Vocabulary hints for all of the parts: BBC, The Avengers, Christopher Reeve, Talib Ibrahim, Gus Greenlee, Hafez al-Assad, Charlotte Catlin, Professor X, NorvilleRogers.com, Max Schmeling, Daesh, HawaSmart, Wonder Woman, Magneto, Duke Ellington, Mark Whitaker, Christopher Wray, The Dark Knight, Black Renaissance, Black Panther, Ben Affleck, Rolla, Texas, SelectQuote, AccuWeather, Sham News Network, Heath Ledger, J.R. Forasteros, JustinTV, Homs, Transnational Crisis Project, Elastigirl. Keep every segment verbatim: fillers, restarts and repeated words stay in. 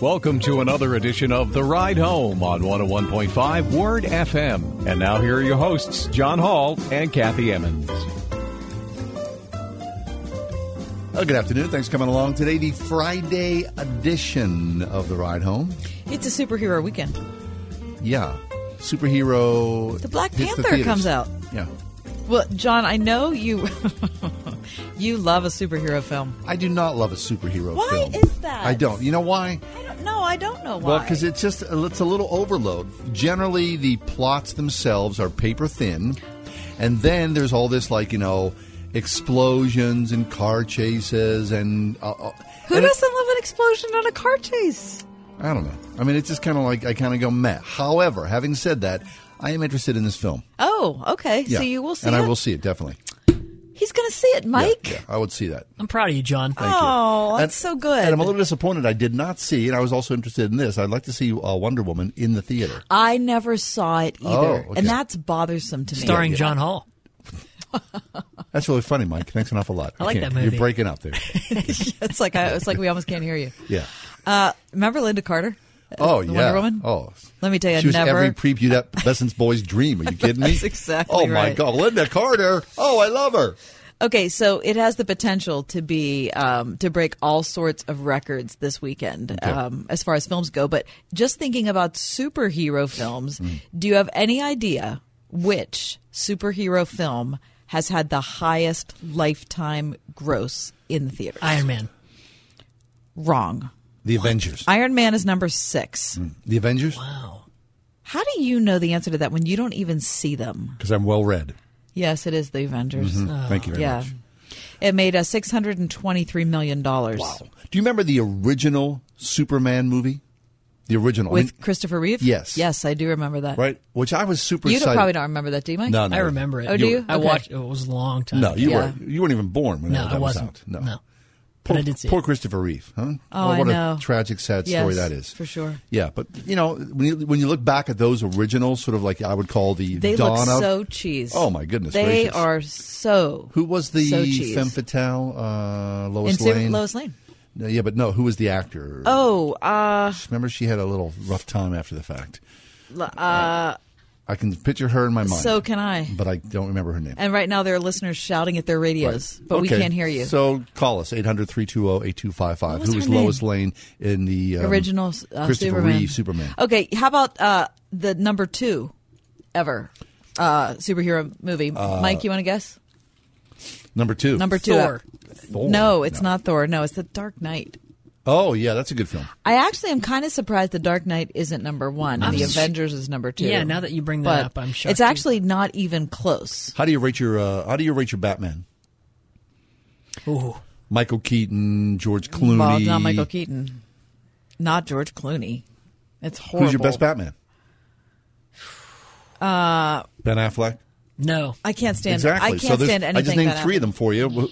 Welcome to another edition of The Ride Home on one oh one point five Word F M. And now here are your hosts, John Hall and Kathy Emmons. Well, good afternoon. Thanks for coming along today, the Friday edition of The Ride Home. It's a superhero weekend. Yeah. Superhero. The Black Panther the comes out. Yeah. Well, John, I know you you love a superhero film. I do not love a superhero why film. Why is that? I don't. You know why? I don't know. I don't know why. Well, because it's just it's a little overload. Generally, the plots themselves are paper thin, and then there's all this, like, you know, explosions and car chases and uh, who and doesn't it, love an explosion and a car chase? I don't know. I mean, it's just kind of like I kind of go meh. However, having said that, I am interested in this film. Oh, okay. Yeah. So you will see and it? And I will see it, definitely. He's going to see it, Mike. Yeah, yeah, I would see that. I'm proud of you, John. Thank oh, you. And, that's so good. And I'm a little disappointed I did not see, and I was also interested in this. I'd like to see uh, Wonder Woman in the theater. I never saw it either, oh, okay. And that's bothersome to me. Starring yeah, yeah. John Hall. That's really funny, Mike. Thanks an awful lot. I, I like that movie. You're breaking up there. It's like I, it's like we almost can't hear you. Yeah. Uh, remember Linda Carter? Oh, the yeah. Wonder Woman? Oh. Let me tell you, she was never. every prepubescent boy's dream. Are you kidding me? That's exactly Oh, right. my God. Linda Carter. Oh, I love her. Okay, so it has the potential to be um, to break all sorts of records this weekend, okay. um, as far as films go. But just thinking about superhero films, mm. do you have any idea which superhero film has had the highest lifetime gross in the theaters? Iron Man. Wrong. The Avengers. Iron Man is number six. Mm. The Avengers? Wow. How do you know the answer to that when you don't even see them? Because I'm well read. Yes, it is The Avengers. Mm-hmm. Oh. Thank you very yeah. much. It made a six hundred twenty-three million dollars. Wow. Do you remember the original Superman movie? The original. With I mean, Christopher Reeve? Yes. Yes, I do remember that. Right? Which I was super you excited. You probably don't remember that, do you, Mike? No, no. I remember it. Oh, do you? I okay. watched it. It was a long time No, you, yeah. were, you weren't even born when no, that I was wasn't. out. No, I wasn't. No. Poor, I did see poor Christopher Reeve, huh? Oh, well, what I know. a tragic, sad story yes, that is. For sure. Yeah, but you know, when you, when you look back at those originals, sort of like I would call the they dawn look of so cheese. Oh my goodness, they gracious. are so. Who was the so femme fatale? Uh, Lois Lane. Sim- Lois Lane. No, yeah, but no, who was the actor? Oh, uh, remember she had a little rough time after the fact. Uh, uh, I can picture her in my mind. So can I. But I don't remember her name. And right now there are listeners shouting at their radios, right. but okay. we can't hear you. So call us, eight hundred, three two zero, eight two five five. Who was Lois Lane in the um, original uh, Christopher Superman. Reeve Superman? Okay, how about uh, the number two ever uh, superhero movie? Uh, Mike, you want to guess? Number two. Number two. Thor. Thor. No, it's no. not Thor. No, it's The Dark Knight. Oh, yeah, that's a good film. I actually am kind of surprised The Dark Knight isn't number one and The Avengers is number two. Yeah, now that you bring that up, I'm shocked. It's actually not even close. How do you rate your uh, How do you rate your Batman? Ooh. Michael Keaton, George Clooney. Well, not Michael Keaton. Not George Clooney. It's horrible. Who's your best Batman? Uh, Ben Affleck? No. I can't stand exactly. I can't so stand anything. I just named three of them for you.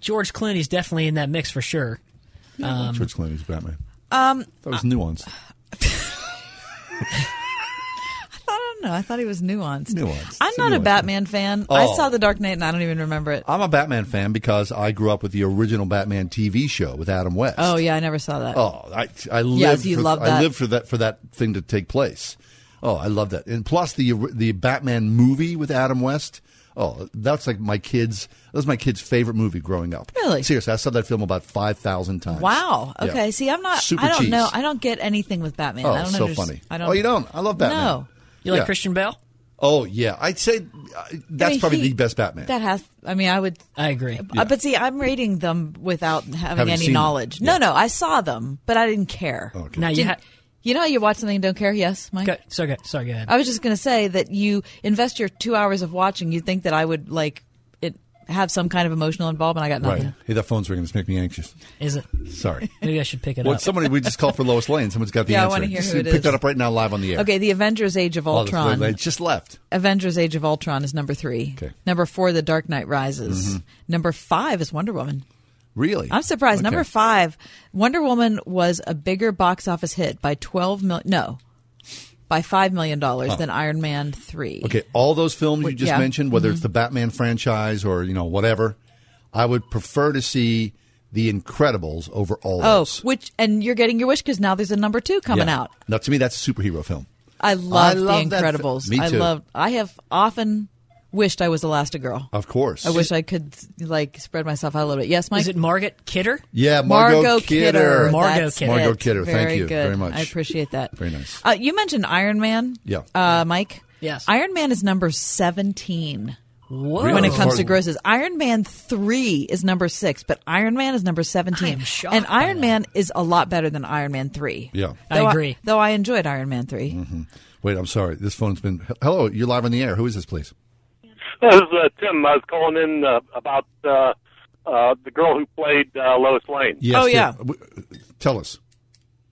George Clooney's definitely in that mix for sure. Um, George Clooney's Batman. Um, that was uh, nuanced. I thought I don't know. I thought he was nuanced. Nuanced. I'm it's not a, nuanced a Batman movie. fan. Oh. I saw The Dark Knight and I don't even remember it. I'm a Batman fan because I grew up with the original Batman T V show with Adam West. Oh yeah, I never saw that. Oh, I I lived. Yes, you for, love that. I lived for that for that thing to take place. Oh, I love that. And plus the the Batman movie with Adam West. Oh, that's like my kids. That was my kids' favorite movie growing up. Really? Seriously, I saw that film about five thousand times. Wow. Okay. Yeah. See, I'm not. Super I don't cheese. know. I don't get anything with Batman. Oh, I don't so understand. funny. I don't. Oh, you don't. I love Batman. No. You like yeah. Christian Bale? Oh yeah, I'd say that's I mean, probably he, the best Batman. That has. I mean, I would. I agree. Yeah. But see, I'm rating them without having Haven't any knowledge. Yeah. No, no, I saw them, but I didn't care. Oh, okay. Now you. Ha- You know how you watch something and don't care? Yes, Mike? Okay. Sorry, sorry, go ahead. I was just going to say that you invest your two hours of watching. You'd think that I would like it, have some kind of emotional involvement. I got nothing. Right. Hey, that phone's ringing. It's making me anxious. Is it? Sorry. Maybe I should pick it well, up. Well, somebody, we just called for Lois Lane. Someone's got the yeah, answer. Yeah, I want to hear just who it pick is. Pick that up right now live on the air. Okay, The Avengers Age of Ultron. Oh, just left. Avengers Age of Ultron is number three. Okay. Number four, The Dark Knight Rises. Mm-hmm. Number five is Wonder Woman. Really? I'm surprised. Okay. Number five, Wonder Woman was a bigger box office hit by twelve million dollars. No, by five million dollars huh. than Iron Man three. Okay, all those films you just yeah. mentioned, whether mm-hmm. it's the Batman franchise or, you know, whatever, I would prefer to see The Incredibles over all oh, else. Oh, which, and you're getting your wish because now there's a number two coming yeah. out. Now, to me, that's a superhero film. I love I The love Incredibles. That. Me too. I, love, I have often wished I was Elastigirl. Of course. I wish I could, like, spread myself out a little bit. Yes, Mike? Is it Margot Kidder? Yeah, Margot, Margot Kidder. Kidder. Margot Kidder. Margot Kidder. Thank very you good. very much. I appreciate that. Very nice. Uh, you mentioned Iron Man. Yeah. Uh, Mike? Yes. Iron Man is number seventeen. Whoa. Really? When it comes to grosses. Iron Man three is number six, but Iron Man is number seventeen. I am shocked. And Iron Man is a lot better than Iron Man three. Yeah. Though I agree. I, though I enjoyed Iron Man three. Mm-hmm. Wait, I'm sorry. This phone's been... Hello, you're live on the air. Who is this, please? This is uh, Tim. I was calling in uh, about uh, uh, the girl who played uh, Lois Lane. Yes, oh, yeah. Tim. Tell us.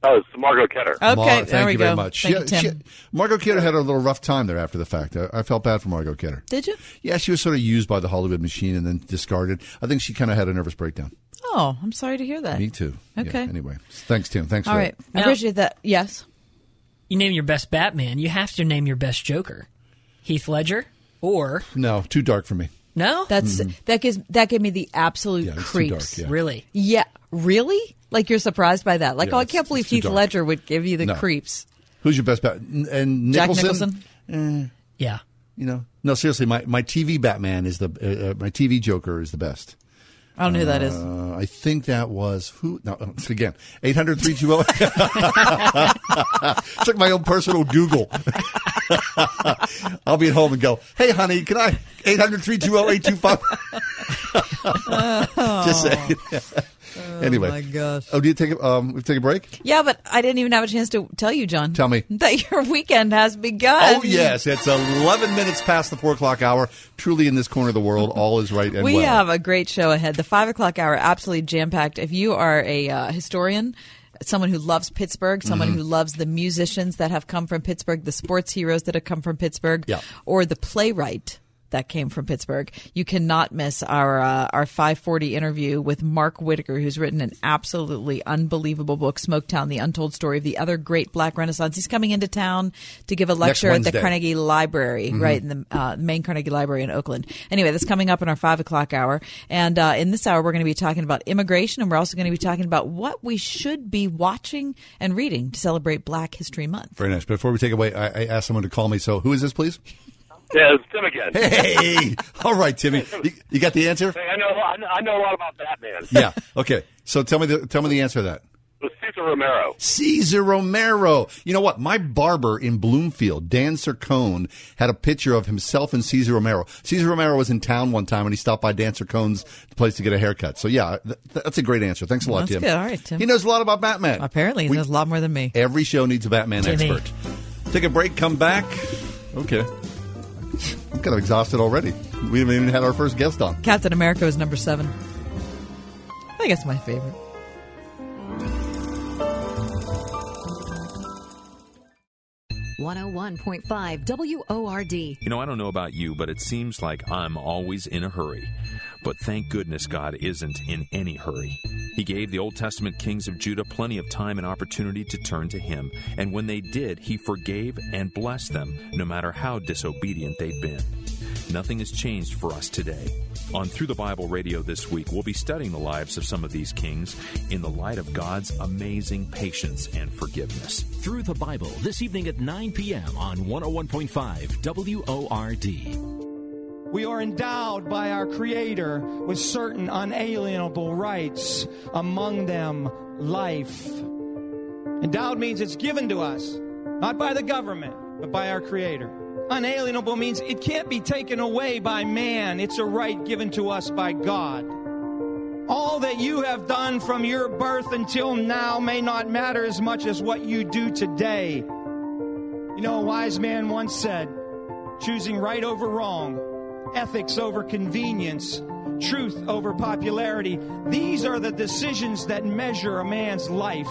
Oh, it's Margot Kidder. Okay, Mar- there thank we you go. very much. Thank she, you, Tim. She, Margot Kidder had a little rough time there after the fact. I, I felt bad for Margot Kidder. Did you? Yeah, she was sort of used by the Hollywood machine and then discarded. I think she kind of had a nervous breakdown. Oh, I'm sorry to hear that. Me too. Okay. Yeah, anyway, thanks, Tim. Thanks All for right. that. I appreciate that. Yes. You name your best Batman. You have to name your best Joker. Heath Ledger or... No, too dark for me. No? That's mm-hmm. That gives that gave me the absolute yeah, creeps. Too dark, yeah. Really? Yeah. Really? Like you're surprised by that? Like, yeah, oh, I can't believe Heath dark. Ledger would give you the no. creeps. Who's your best Batman? And Nicholson? Jack Nicholson? Uh, yeah. You know, no, seriously, my, my T V Batman is the uh, my T V Joker is the best. I don't know who that is. Uh, I think that was who? No, again, eight hundred three two zero. It's like my own personal Google. I'll be at home and go, "Hey, honey, can I eight hundred three two zero eight two five?" Just saying. Oh, anyway. My gosh. Oh, do you take um we take a break? Yeah, but I didn't even have a chance to tell you, John. Tell me. That your weekend has begun. Oh yes. It's eleven minutes past the four o'clock hour. Truly in this corner of the world, all is right and we well. We have a great show ahead. The five o'clock hour, absolutely jam packed. If you are a uh, historian, someone who loves Pittsburgh, someone mm-hmm. who loves the musicians that have come from Pittsburgh, the sports heroes that have come from Pittsburgh, yeah. or the playwright that came from Pittsburgh. You cannot miss our uh, our five forty interview with Mark Whitaker, who's written an absolutely unbelievable book, Smoketown, The Untold Story of the Other Great Black Renaissance. He's coming into town to give a lecture at the Carnegie Library, mm-hmm. right, in the uh, main Carnegie Library in Oakland. Anyway, that's coming up in our five o'clock hour. And uh, in this hour, we're going to be talking about immigration, and we're also going to be talking about what we should be watching and reading to celebrate Black History Month. Very nice. Before we take away, I, I asked someone to call me. So who is this, please? Yeah, it's Tim again. Hey, all right, Timmy, you, you got the answer? Hey, I know, I know a lot about Batman. Yeah, okay. So tell me, the, tell me the answer to that. It was Cesar Romero. Cesar Romero. You know what? My barber in Bloomfield, Dan Sircone, had a picture of himself and Cesar Romero. Cesar Romero was in town one time, and he stopped by Dan Sircone's place to get a haircut. So yeah, th- that's a great answer. Thanks a lot, that's Tim. Good. All right, Tim. He knows a lot about Batman. Apparently, he we, knows a lot more than me. Every show needs a Batman Timmy. expert. Take a break. Come back. Okay. I'm kind of exhausted already. We haven't even had our first guest on. Captain America is number seven. I think it's my favorite. one oh one point five W O R D. You know, I don't know about you, but it seems like I'm always in a hurry. But thank goodness God isn't in any hurry. He gave the Old Testament kings of Judah plenty of time and opportunity to turn to him. And when they did, he forgave and blessed them, no matter how disobedient they'd been. Nothing has changed for us today. On Through the Bible Radio this week, we'll be studying the lives of some of these kings in the light of God's amazing patience and forgiveness. Through the Bible, this evening at nine p.m. on one oh one point five W O R D. We are endowed by our Creator with certain unalienable rights, among them life. Endowed means it's given to us, not by the government, but by our Creator. Unalienable means it can't be taken away by man. It's a right given to us by God. All that you have done from your birth until now may not matter as much as what you do today. You know, a wise man once said, choosing right over wrong, ethics over convenience, truth over popularity, these are the decisions that measure a man's life.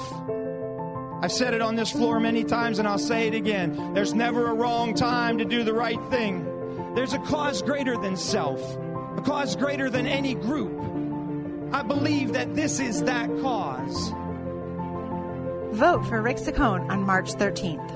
I've said it on this floor many times, and I'll say it again. There's never a wrong time to do the right thing. There's a cause greater than self, a cause greater than any group. I believe that this is that cause. Vote for Rick Saccone on March thirteenth.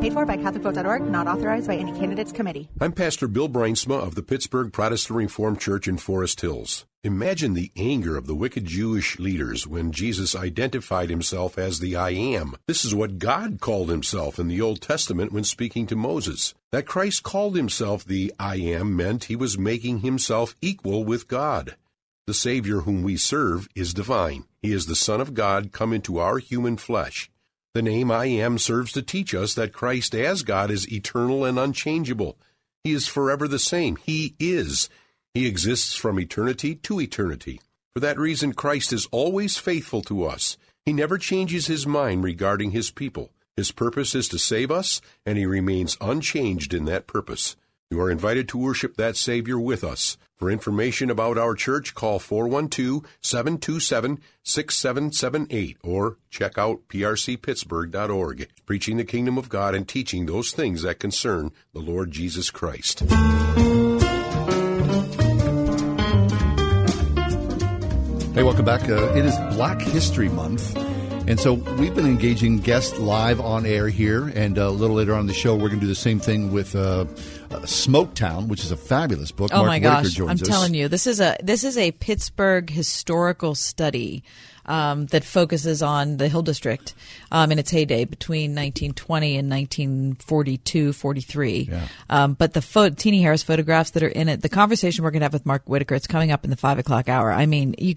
Paid for by Catholic Vote dot org, not authorized by any candidates committee. I'm Pastor Bill Brainsma of the Pittsburgh Protestant Reformed Church in Forest Hills. Imagine the anger of the wicked Jewish leaders when Jesus identified himself as the I Am. This is what God called himself in the Old Testament when speaking to Moses. That Christ called himself the I Am meant he was making himself equal with God. The Savior whom we serve is divine. He is the Son of God come into our human flesh. The name I Am serves to teach us that Christ as God is eternal and unchangeable. He is forever the same. He is. He exists from eternity to eternity. For that reason, Christ is always faithful to us. He never changes his mind regarding his people. His purpose is to save us, and he remains unchanged in that purpose. You are invited to worship that Savior with us. For information about our church, call four one two, seven two seven, six seven seven eight or check out p r c pittsburgh dot org. Preaching the kingdom of God and teaching those things that concern the Lord Jesus Christ. Hey, welcome back. Uh, it is Black History Month, and so we've been engaging guests live on air here, and uh, a little later on in the show, we're going to do the same thing with uh, uh, Smoke Town, which is a fabulous book. Oh, Mark my Whitaker gosh, I'm us. telling you, this is a this is a Pittsburgh historical study um, that focuses on the Hill District um, in its heyday between nineteen twenty and nineteen forty-two, forty-three. Yeah. Um, but the fo- Teenie Harris photographs that are in it, the conversation we're going to have with Mark Whitaker, it's coming up in the five o'clock hour. I mean, you.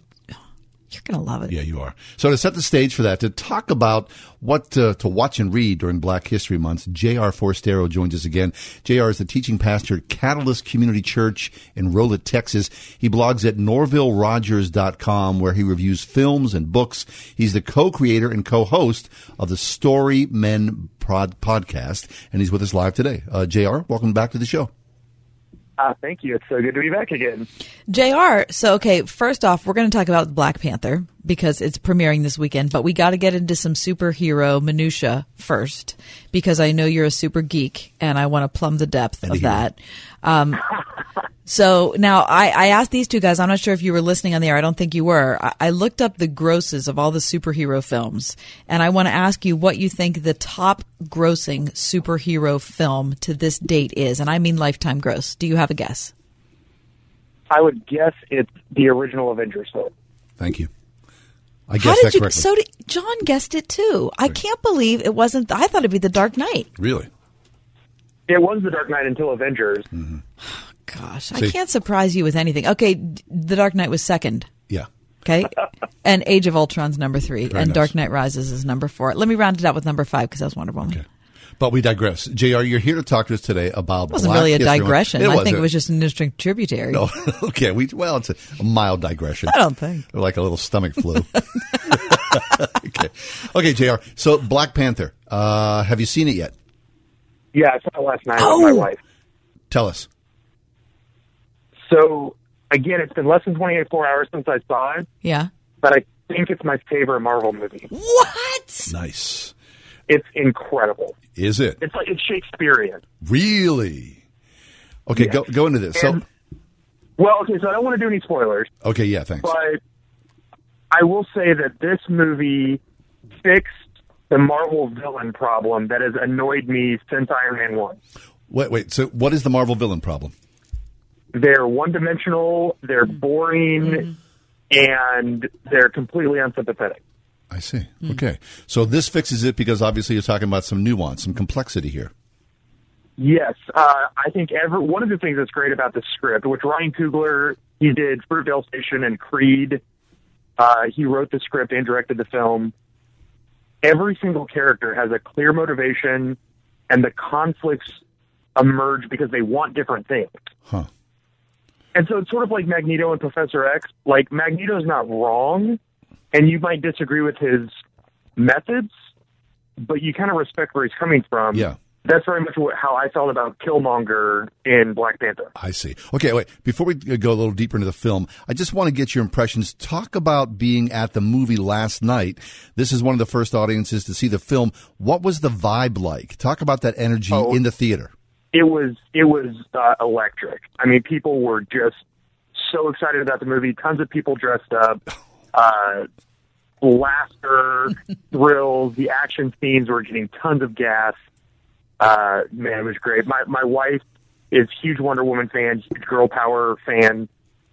You're going to love it. Yeah, you are. So to set the stage for that, to talk about what to, to watch and read during Black History Month, J R. Forastero joins us again. J R is the teaching pastor at Catalyst Community Church in Rolla, Texas. He blogs at Norville Rogers dot com, where he reviews films and books. He's the co-creator and co-host of the Story Men prod- podcast, and he's with us live today. Uh, J R, welcome back to the show. Ah, thank you. It's so good to be back again. J R, so, okay, first off, we're going to talk about Black Panther because it's premiering this weekend, but we got to get into some superhero minutia first because I know you're a super geek and I want to plumb the depth and of that. Um, so now I, I asked these two guys, I'm not sure if you were listening on the air. I don't think you were. I, I looked up the grosses of all the superhero films, and I want to ask you what you think the top grossing superhero film to this date is. And I mean lifetime gross. Do you have a guess? I would guess it's the original Avengers film. Thank you. I guessed How did that you, correctly. So did, John guessed it too. I can't believe it wasn't. I thought it'd be The Dark Knight. Really? It was The Dark Knight until Avengers. Mm-hmm. Oh, gosh, See? I can't surprise you with anything. Okay, The Dark Knight was second. Yeah. Okay, and Age of Ultron's number three, Very and nice. Dark Knight Rises is number four. Let me round it out with number five because that was Wonder Woman. Okay. But we digress. J R, you're here to talk to us today about Black History Month. It wasn't really a digression. I think it was just an interesting tributary. No, okay. We, well, it's a, a mild digression. I don't think. Like a little stomach flu. okay. okay, J R. So Black Panther, uh, have you seen it yet? Yeah, I saw it last night oh. with my wife. Tell us. So, again, it's been less than twenty-four hours since I saw it. Yeah. But I think it's my favorite Marvel movie. What? Nice. It's incredible. Is it? It's like it's Shakespearean. Really? Okay, yes. go go into this. And, so, well, okay, so I don't want to do any spoilers. Okay, yeah, thanks. But I will say that this movie fixed the Marvel villain problem that has annoyed me since Iron Man one. Wait, wait, so what is the Marvel villain problem? They're one-dimensional, they're boring, mm-hmm. and they're completely unsympathetic. I see. Okay. So this fixes it because obviously you're talking about some nuance, some complexity here. Yes. Uh, I think every, one of the things that's great about the script, which Ryan Coogler, he did Fruitvale Station and Creed. Uh, he wrote the script and directed the film. Every single character has a clear motivation, and the conflicts emerge because they want different things. Huh. And so it's sort of like Magneto and Professor X. Like, Magneto's not wrong. And you might disagree with his methods, but you kind of respect where he's coming from. Yeah. That's very much what, how I felt about Killmonger in Black Panther. I see. Okay, wait. Before we go a little deeper into the film, I just want to get your impressions. Talk about being at the movie last night. This is one of the first audiences to see the film. What was the vibe like? Talk about that energy oh, in the theater. It was, it was uh, electric. I mean, people were just so excited about the movie. Tons of people dressed up. Uh, laughter, thrills, the action scenes were getting tons of gas. uh, man, it was great. My my wife is a huge Wonder Woman fan, huge girl power fan,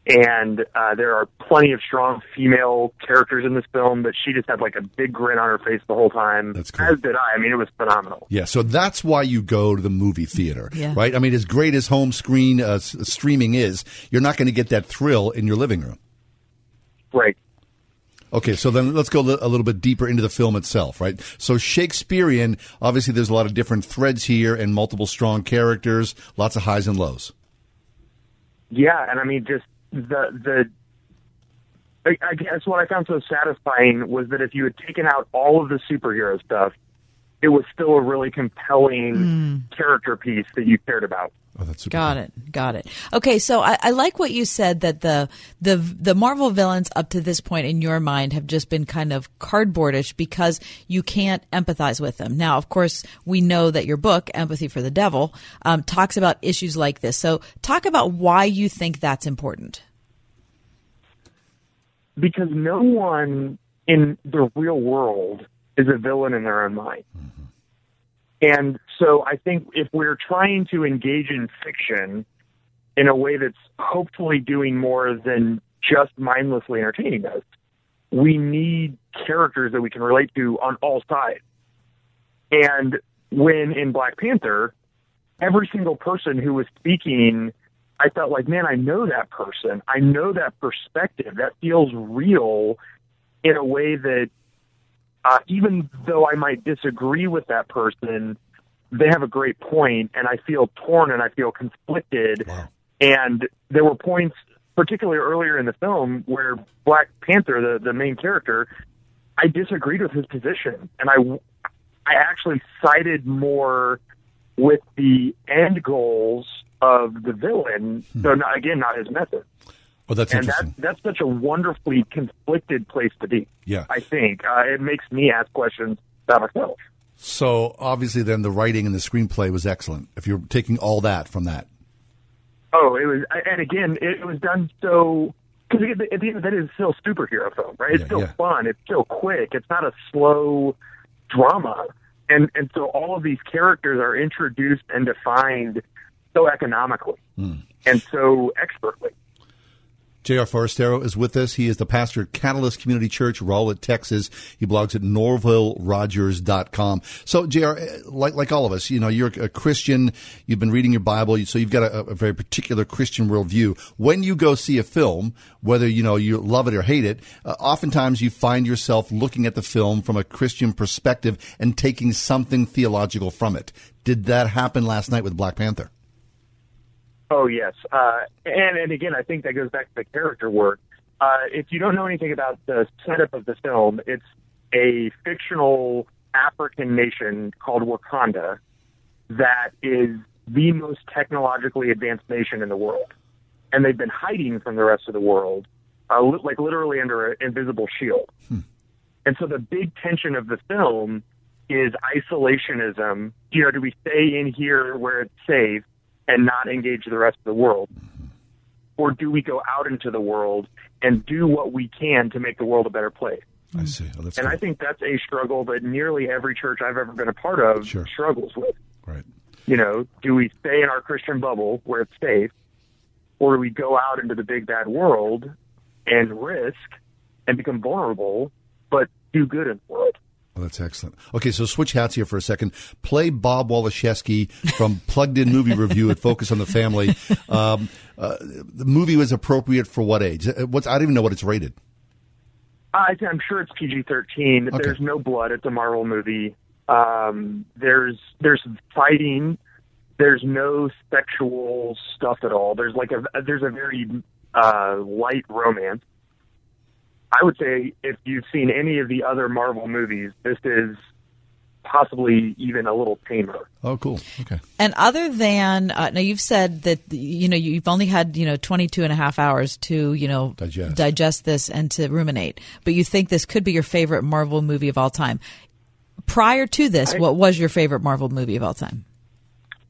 and uh, there are plenty of strong female characters in this film, but she just had like a big grin on her face the whole time. That's cool. As did I. I mean, it was phenomenal. Yeah, so that's why you go to the movie theater, yeah. right? I mean, as great as home screen uh, streaming is, you're not going to get that thrill in your living room. Right. Okay, so then let's go a little bit deeper into the film itself, right? So Shakespearean, obviously there's a lot of different threads here and multiple strong characters, lots of highs and lows. Yeah, and I mean, just the, the I, I guess what I found so satisfying was that if you had taken out all of the superhero stuff, it was still a really compelling mm. character piece that you cared about. Oh, that's super got cool. it. Got it. Okay, so I, I like what you said that the the the Marvel villains up to this point in your mind have just been kind of cardboardish because you can't empathize with them. Now, of course, we know that your book, Empathy for the Devil, um, talks about issues like this. So talk about why you think that's important. Because no one in the real world is a villain in their own mind. Mm-hmm. And so I think if we're trying to engage in fiction in a way that's hopefully doing more than just mindlessly entertaining us, we need characters that we can relate to on all sides. And when in Black Panther, every single person who was speaking, I felt like, man, I know that person. I know that perspective. That feels real in a way that Uh, even though I might disagree with that person, they have a great point, and I feel torn and I feel conflicted. Wow. And there were points, particularly earlier in the film, where Black Panther, the, the main character, I disagreed with his position. And I, I actually sided more with the end goals of the villain, hmm. so not, again, not his method. Oh, that's and interesting. That, that's such a wonderfully conflicted place to be, yeah. I think. Uh, it makes me ask questions about myself. So, obviously, then, the writing and the screenplay was excellent, if you're taking all that from that. Oh, it was, and again, it was done so, because at the end of the day, it's still a superhero film, right? It's yeah, still yeah. fun. It's still quick. It's not a slow drama. And, and so all of these characters are introduced and defined so economically mm. and so expertly. J R. Forastero is with us. He is the pastor at Catalyst Community Church, Rolla, Texas. He blogs at Norville Rogers dot com. So, J R, like, like all of us, you know, you're a Christian. You've been reading your Bible, so you've got a, a very particular Christian worldview. When you go see a film, whether, you know, you love it or hate it, uh, oftentimes you find yourself looking at the film from a Christian perspective and taking something theological from it. Did that happen last night with Black Panther? Oh, yes. Uh, and, and again, I think that goes back to the character work. Uh, if you don't know anything about the setup of the film, it's a fictional African nation called Wakanda that is the most technologically advanced nation in the world. And they've been hiding from the rest of the world, uh, li- like literally under an invisible shield. Hmm. And so the big tension of the film is isolationism. You know, do we stay in here where it's safe and not engage the rest of the world? Or do we go out into the world and do what we can to make the world a better place? I see. Oh, that's and cool. I think that's a struggle that nearly every church I've ever been a part of sure. struggles with. Right. You know, do we stay in our Christian bubble where it's safe, or do we go out into the big bad world and risk and become vulnerable, but do good in the world? Oh, that's excellent. Okay, so switch hats here for a second. Play Bob Walaszewski from Plugged In Movie Review at Focus on the Family. Um, uh, the movie was appropriate for what age? What's I don't even know what it's rated. I, I'm sure it's P G thirteen. Okay. There's no blood. It's a Marvel movie. Um, there's there's fighting. There's no sexual stuff at all. There's like a there's a very uh, light romance. I would say if you've seen any of the other Marvel movies, this is possibly even a little tamer. Oh, cool. Okay. And other than uh, now, you've said that you know you've only had you know twenty-two and a half hours to you know digest. digest this and to ruminate, but you think this could be your favorite Marvel movie of all time. Prior to this, I, what was your favorite Marvel movie of all time?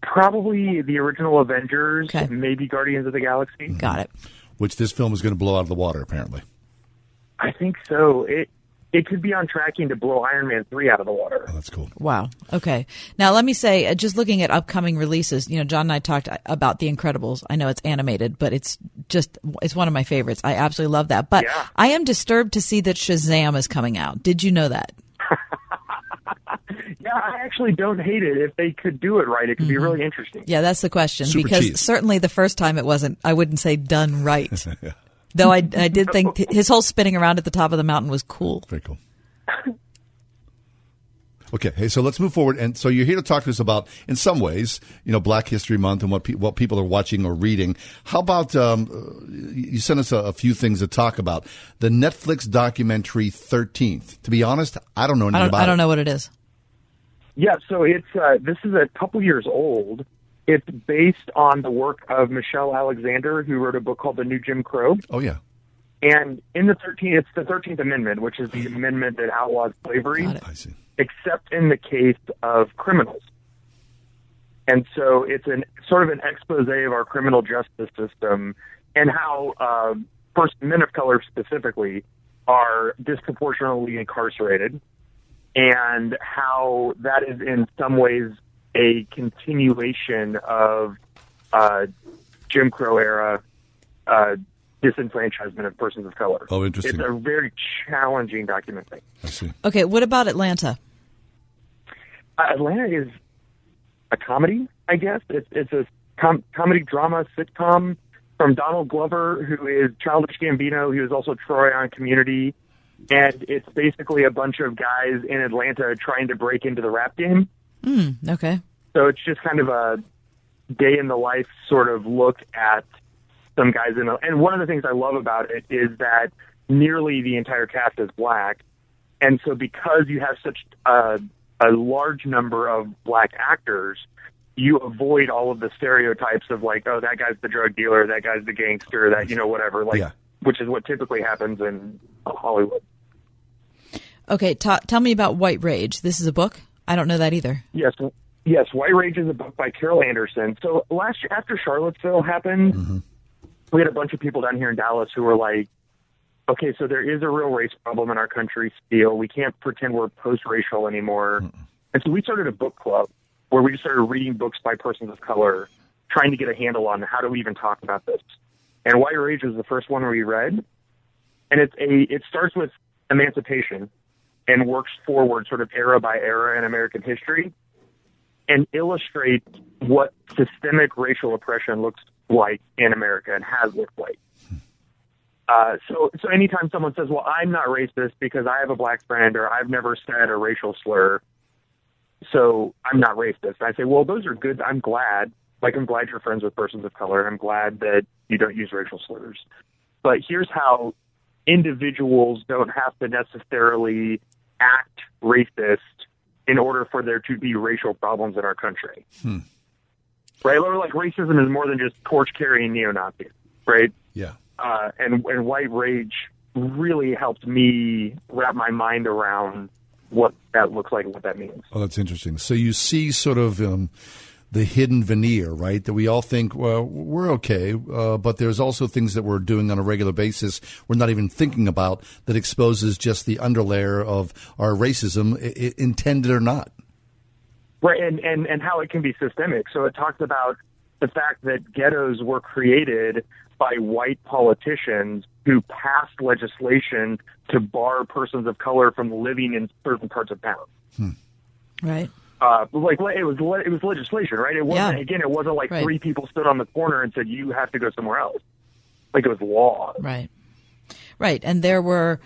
Probably the original Avengers, okay. maybe Guardians of the Galaxy. Mm-hmm. Got it. Which this film is going to blow out of the water, apparently. I think so. It it could be on tracking to blow Iron Man three out of the water. Oh, that's cool. Wow. Okay. Now, let me say, uh, just looking at upcoming releases, you know, John and I talked about The Incredibles. I know it's animated, but it's just, it's one of my favorites. I absolutely love that. But yeah. I am disturbed to see that Shazam is coming out. Did you know that? Yeah, I actually don't hate it. If they could do it right, it could mm-hmm. be really interesting. Yeah, that's the question. Super because cheap. Certainly the first time it wasn't, I wouldn't say done right. Yeah. Though I, I did think his whole spinning around at the top of the mountain was cool. Very cool. Okay, hey, so let's move forward. And so you're here to talk to us about, in some ways, you know, Black History Month and what pe- what people are watching or reading. How about um, you sent us a, a few things to talk about. The Netflix documentary thirteenth. To be honest, I don't know anything I don't, about it. I don't know it. what it is. Yeah, so it's uh, this is a couple years old. It's based on the work of Michelle Alexander, who wrote a book called The New Jim Crow. Oh, yeah. And in the thirteenth, it's the thirteenth Amendment, which is the amendment that outlaws slavery, I see. except in the case of criminals. And so it's an sort of an expose of our criminal justice system and how uh, first men of color specifically are disproportionately incarcerated and how that is in some ways a continuation of uh, Jim Crow era uh, disenfranchisement of persons of color. Oh, interesting. It's a very challenging documentary. I see. Okay, what about Atlanta? Uh, Atlanta is a comedy, I guess. It's, it's a com- comedy drama sitcom from Donald Glover, who is Childish Gambino. He was also Troy on Community. And it's basically a bunch of guys in Atlanta trying to break into the rap game. Mm, okay. So it's just kind of a day in the life sort of look at some guys in the, and one of the things I love about it is that nearly the entire cast is black, and so because you have such a, a large number of black actors, you avoid all of the stereotypes of like, oh, that guy's the drug dealer, that guy's the gangster, that you know whatever, like yeah. which is what typically happens in Hollywood. Okay, ta- tell me about White Rage. This is a book. I don't know that either. Yes, yes. White Rage is a book by Carol Anderson. So last year, after Charlottesville happened, mm-hmm. we had a bunch of people down here in Dallas who were like, okay, so there is a real race problem in our country still. We can't pretend we're post-racial anymore. Mm-hmm. And so we started a book club where we just started reading books by persons of color, trying to get a handle on how do we even talk about this. And White Rage was the first one we read. And it's a, it starts with emancipation and works forward sort of era by era in American history and illustrates what systemic racial oppression looks like in America and has looked like. Uh, so so anytime someone says, well, I'm not racist because I have a black friend or I've never said a racial slur, so I'm not racist. And I say, well, those are good. I'm glad. Like, I'm glad you're friends with persons of color. I'm glad that you don't use racial slurs. But here's how individuals don't have to necessarily act racist in order for there to be racial problems in our country. Hmm. Right? Like, racism is more than just torch-carrying neo-Nazis, right? Yeah. Uh, and, and White Rage really helped me wrap my mind around what that looks like and what that means. Oh, that's interesting. So you see sort of um, the hidden veneer, right, that we all think, well, we're okay, uh, but there's also things that we're doing on a regular basis we're not even thinking about that exposes just the underlayer of our racism, I- I intended or not. Right, and, and, and how it can be systemic. So it talks about the fact that ghettos were created by white politicians who passed legislation to bar persons of color from living in certain parts of town. Hmm. Right. Uh, like it was, it was legislation, right? It wasn't yeah. again. It wasn't like right. three people stood on the corner and said, "You have to go somewhere else." Like it was law, right? Right, and there were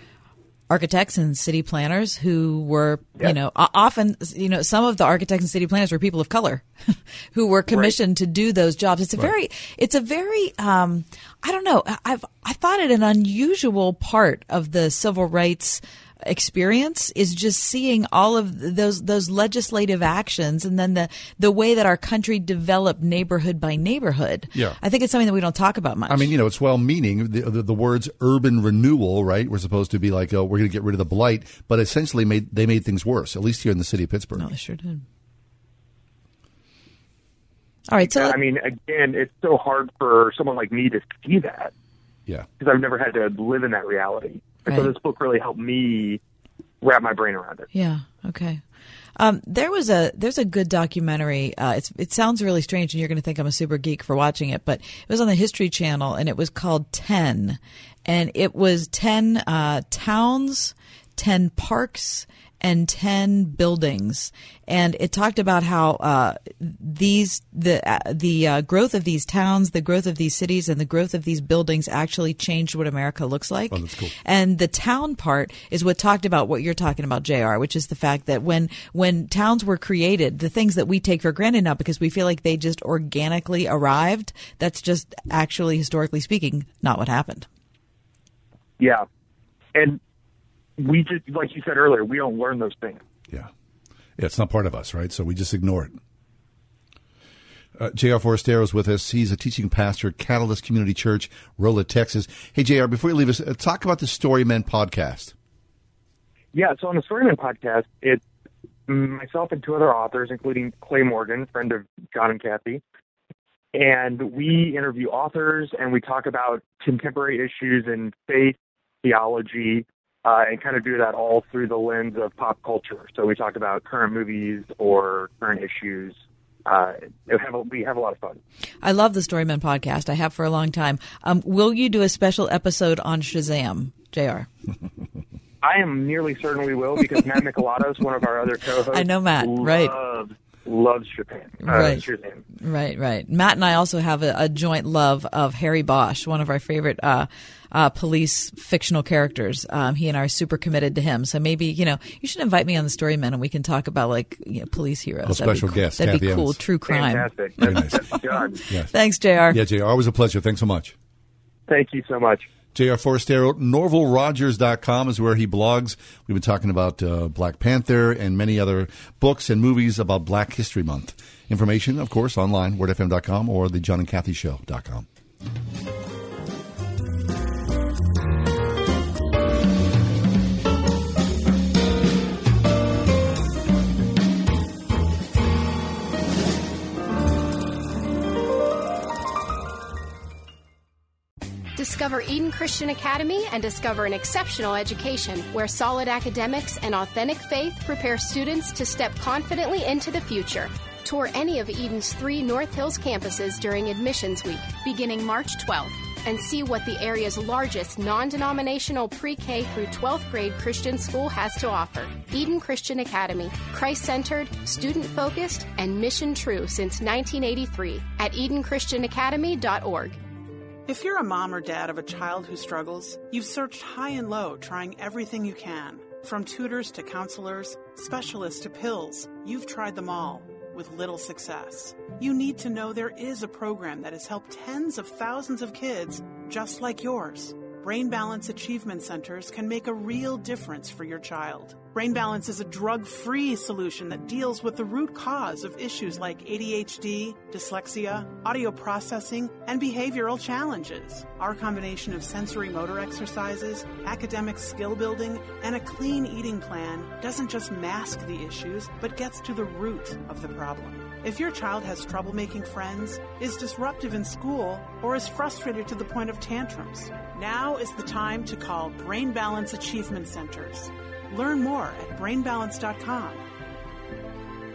architects and city planners who were, yeah. you know, often, you know, some of the architects and city planners were people of color who were commissioned right. to do those jobs. It's a right. very, it's a very, um, I don't know. I've I thought it an unusual part of the civil rights experience is just seeing all of those those legislative actions and then the the way that our country developed neighborhood by neighborhood. Yeah. I think it's something that we don't talk about much. I mean, you know, it's well-meaning. The, the, the words urban renewal, right, were supposed to be like, oh, we're going to get rid of the blight, but essentially made they made things worse, at least here in the city of Pittsburgh. No, they sure did. All right. So yeah, I mean, again, it's so hard for someone like me to see that. Yeah. Because I've never had to live in that reality. Right. So this book really helped me wrap my brain around it. Yeah. Okay. Um, there was a there's a good documentary. Uh, it's, it sounds really strange, and you're going to think I'm a super geek for watching it, but it was on the History Channel, and it was called ten, and it was ten uh, towns, ten parks, and ten buildings, and it talked about how uh, these the uh, the uh, growth of these towns, the growth of these cities, and the growth of these buildings actually changed what America looks like. Oh, that's cool. And the town part is what talked about what you're talking about, J R, which is the fact that when when towns were created, the things that we take for granted now because we feel like they just organically arrived, that's just actually, historically speaking, not what happened. Yeah, and we just, like you said earlier, we don't learn those things. Yeah. Yeah, it's not part of us, right? So we just ignore it. Uh, J R. Forasteros is with us. He's a teaching pastor at Catalyst Community Church, Rolla, Texas. Hey, J R, before you leave us, uh, talk about the Story Men podcast. Yeah, so on the Story Men podcast, it's myself and two other authors, including Clay Morgan, friend of John and Kathy. And we interview authors, and we talk about contemporary issues in faith, theology, Uh, and kind of do that all through the lens of pop culture. So we talk about current movies or current issues. Uh, we have a, we have a lot of fun. I love the Story Men podcast. I have for a long time. Um, will you do a special episode on Shazam, J R? I am nearly certain we will, because Matt Michelatos, one of our other co-hosts, I know Matt, loves, right? Loves Japan. Uh, right. Shazam. Right, right. Matt and I also have a, a joint love of Harry Bosch, one of our favorite uh Uh, police fictional characters. Um, he and I are super committed to him. So maybe, you know, you should invite me on the Story Men, and we can talk about, like, you know, police heroes. A special cool. guest. That'd Kathy be cool. Emmons. True crime. Fantastic. Very nice. Yes. Thanks, J R. Yeah, J R, always a pleasure. Thanks so much. Thank you so much. J R. Forestero, Norville Rogers dot com is where he blogs. We've been talking about uh, Black Panther and many other books and movies about Black History Month. Information, of course, online, word f m dot com or the john and kathy show dot com. Discover Eden Christian Academy and discover an exceptional education where solid academics and authentic faith prepare students to step confidently into the future. Tour any of Eden's three North Hills campuses during Admissions Week, beginning March twelfth, and see what the area's largest non-denominational pre-K through twelfth grade Christian school has to offer. Eden Christian Academy, Christ-centered, student-focused, and mission-true since nineteen eighty-three at eden christian academy dot org. If you're a mom or dad of a child who struggles, you've searched high and low, trying everything you can. From tutors to counselors, specialists to pills, you've tried them all with little success. You need to know there is a program that has helped tens of thousands of kids just like yours. Brain Balance Achievement Centers can make a real difference for your child. Brain Balance is a drug-free solution that deals with the root cause of issues like A D H D, dyslexia, audio processing, and behavioral challenges. Our combination of sensory motor exercises, academic skill building, and a clean eating plan doesn't just mask the issues, but gets to the root of the problem. If your child has trouble making friends, is disruptive in school, or is frustrated to the point of tantrums, now is the time to call Brain Balance Achievement Centers. Learn more at brain balance dot com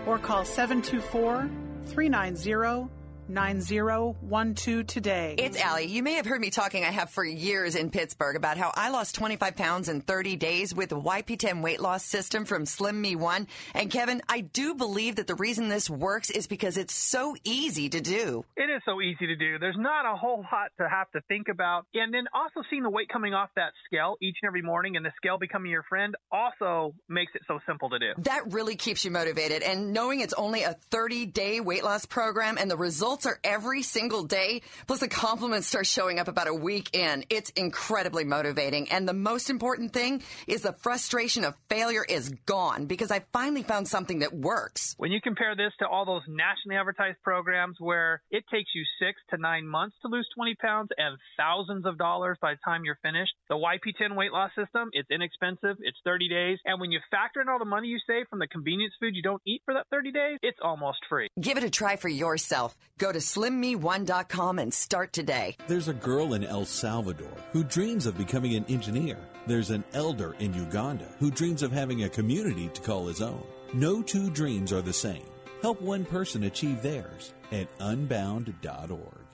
or call seven two four, three nine zero, nine zero one two today. It's Allie. You may have heard me talking, I have for years in Pittsburgh, about how I lost twenty-five pounds in thirty days with the Y P ten weight loss system from Slim Me One. And Kevin, I do believe that the reason this works is because it's so easy to do. It is so easy to do. There's not a whole lot to have to think about. And then also seeing the weight coming off that scale each and every morning and the scale becoming your friend also makes it so simple to do. That really keeps you motivated. And knowing it's only a thirty-day weight loss program and the results are every single day, plus the compliments start showing up about a week in. It's incredibly motivating. And the most important thing is the frustration of failure is gone, because I finally found something that works. When you compare this to all those nationally advertised programs where it takes you six to nine months to lose twenty pounds and thousands of dollars by the time you're finished, the Y P ten weight loss system, it's inexpensive, it's thirty days, and when you factor in all the money you save from the convenience food you don't eat for that thirty days, it's almost free. Give it a try for yourself. Go to slim me one dot com and start today. There's a girl in El Salvador who dreams of becoming an engineer. There's an elder in Uganda who dreams of having a community to call his own. No two dreams are the same. Help one person achieve theirs at unbound dot org.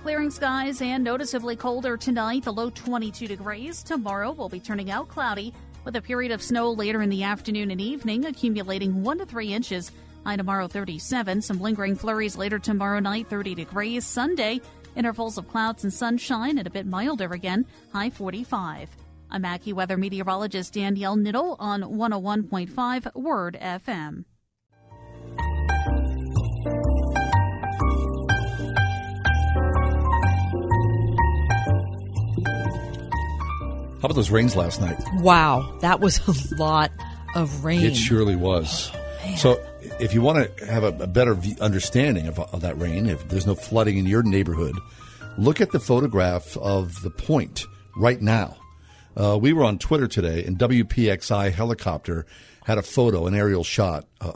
Clearing skies and noticeably colder tonight, the low twenty-two degrees. Tomorrow will be turning out cloudy with a period of snow later in the afternoon and evening, accumulating one to three inches. High tomorrow, thirty-seven. Some lingering flurries later tomorrow night, thirty degrees. Sunday, intervals of clouds and sunshine and a bit milder again, high forty-five. I'm AccuWeather meteorologist Danielle Niddle on one oh one point five Word F M. How about those rains last night? Wow, that was a lot of rain. It surely was. Oh, so if you want to have a, a better v- understanding of, of that rain, if there's no flooding in your neighborhood, look at the photograph of the point right now. Uh, we were on Twitter today, and W P X I Helicopter had a photo, an aerial shot, uh,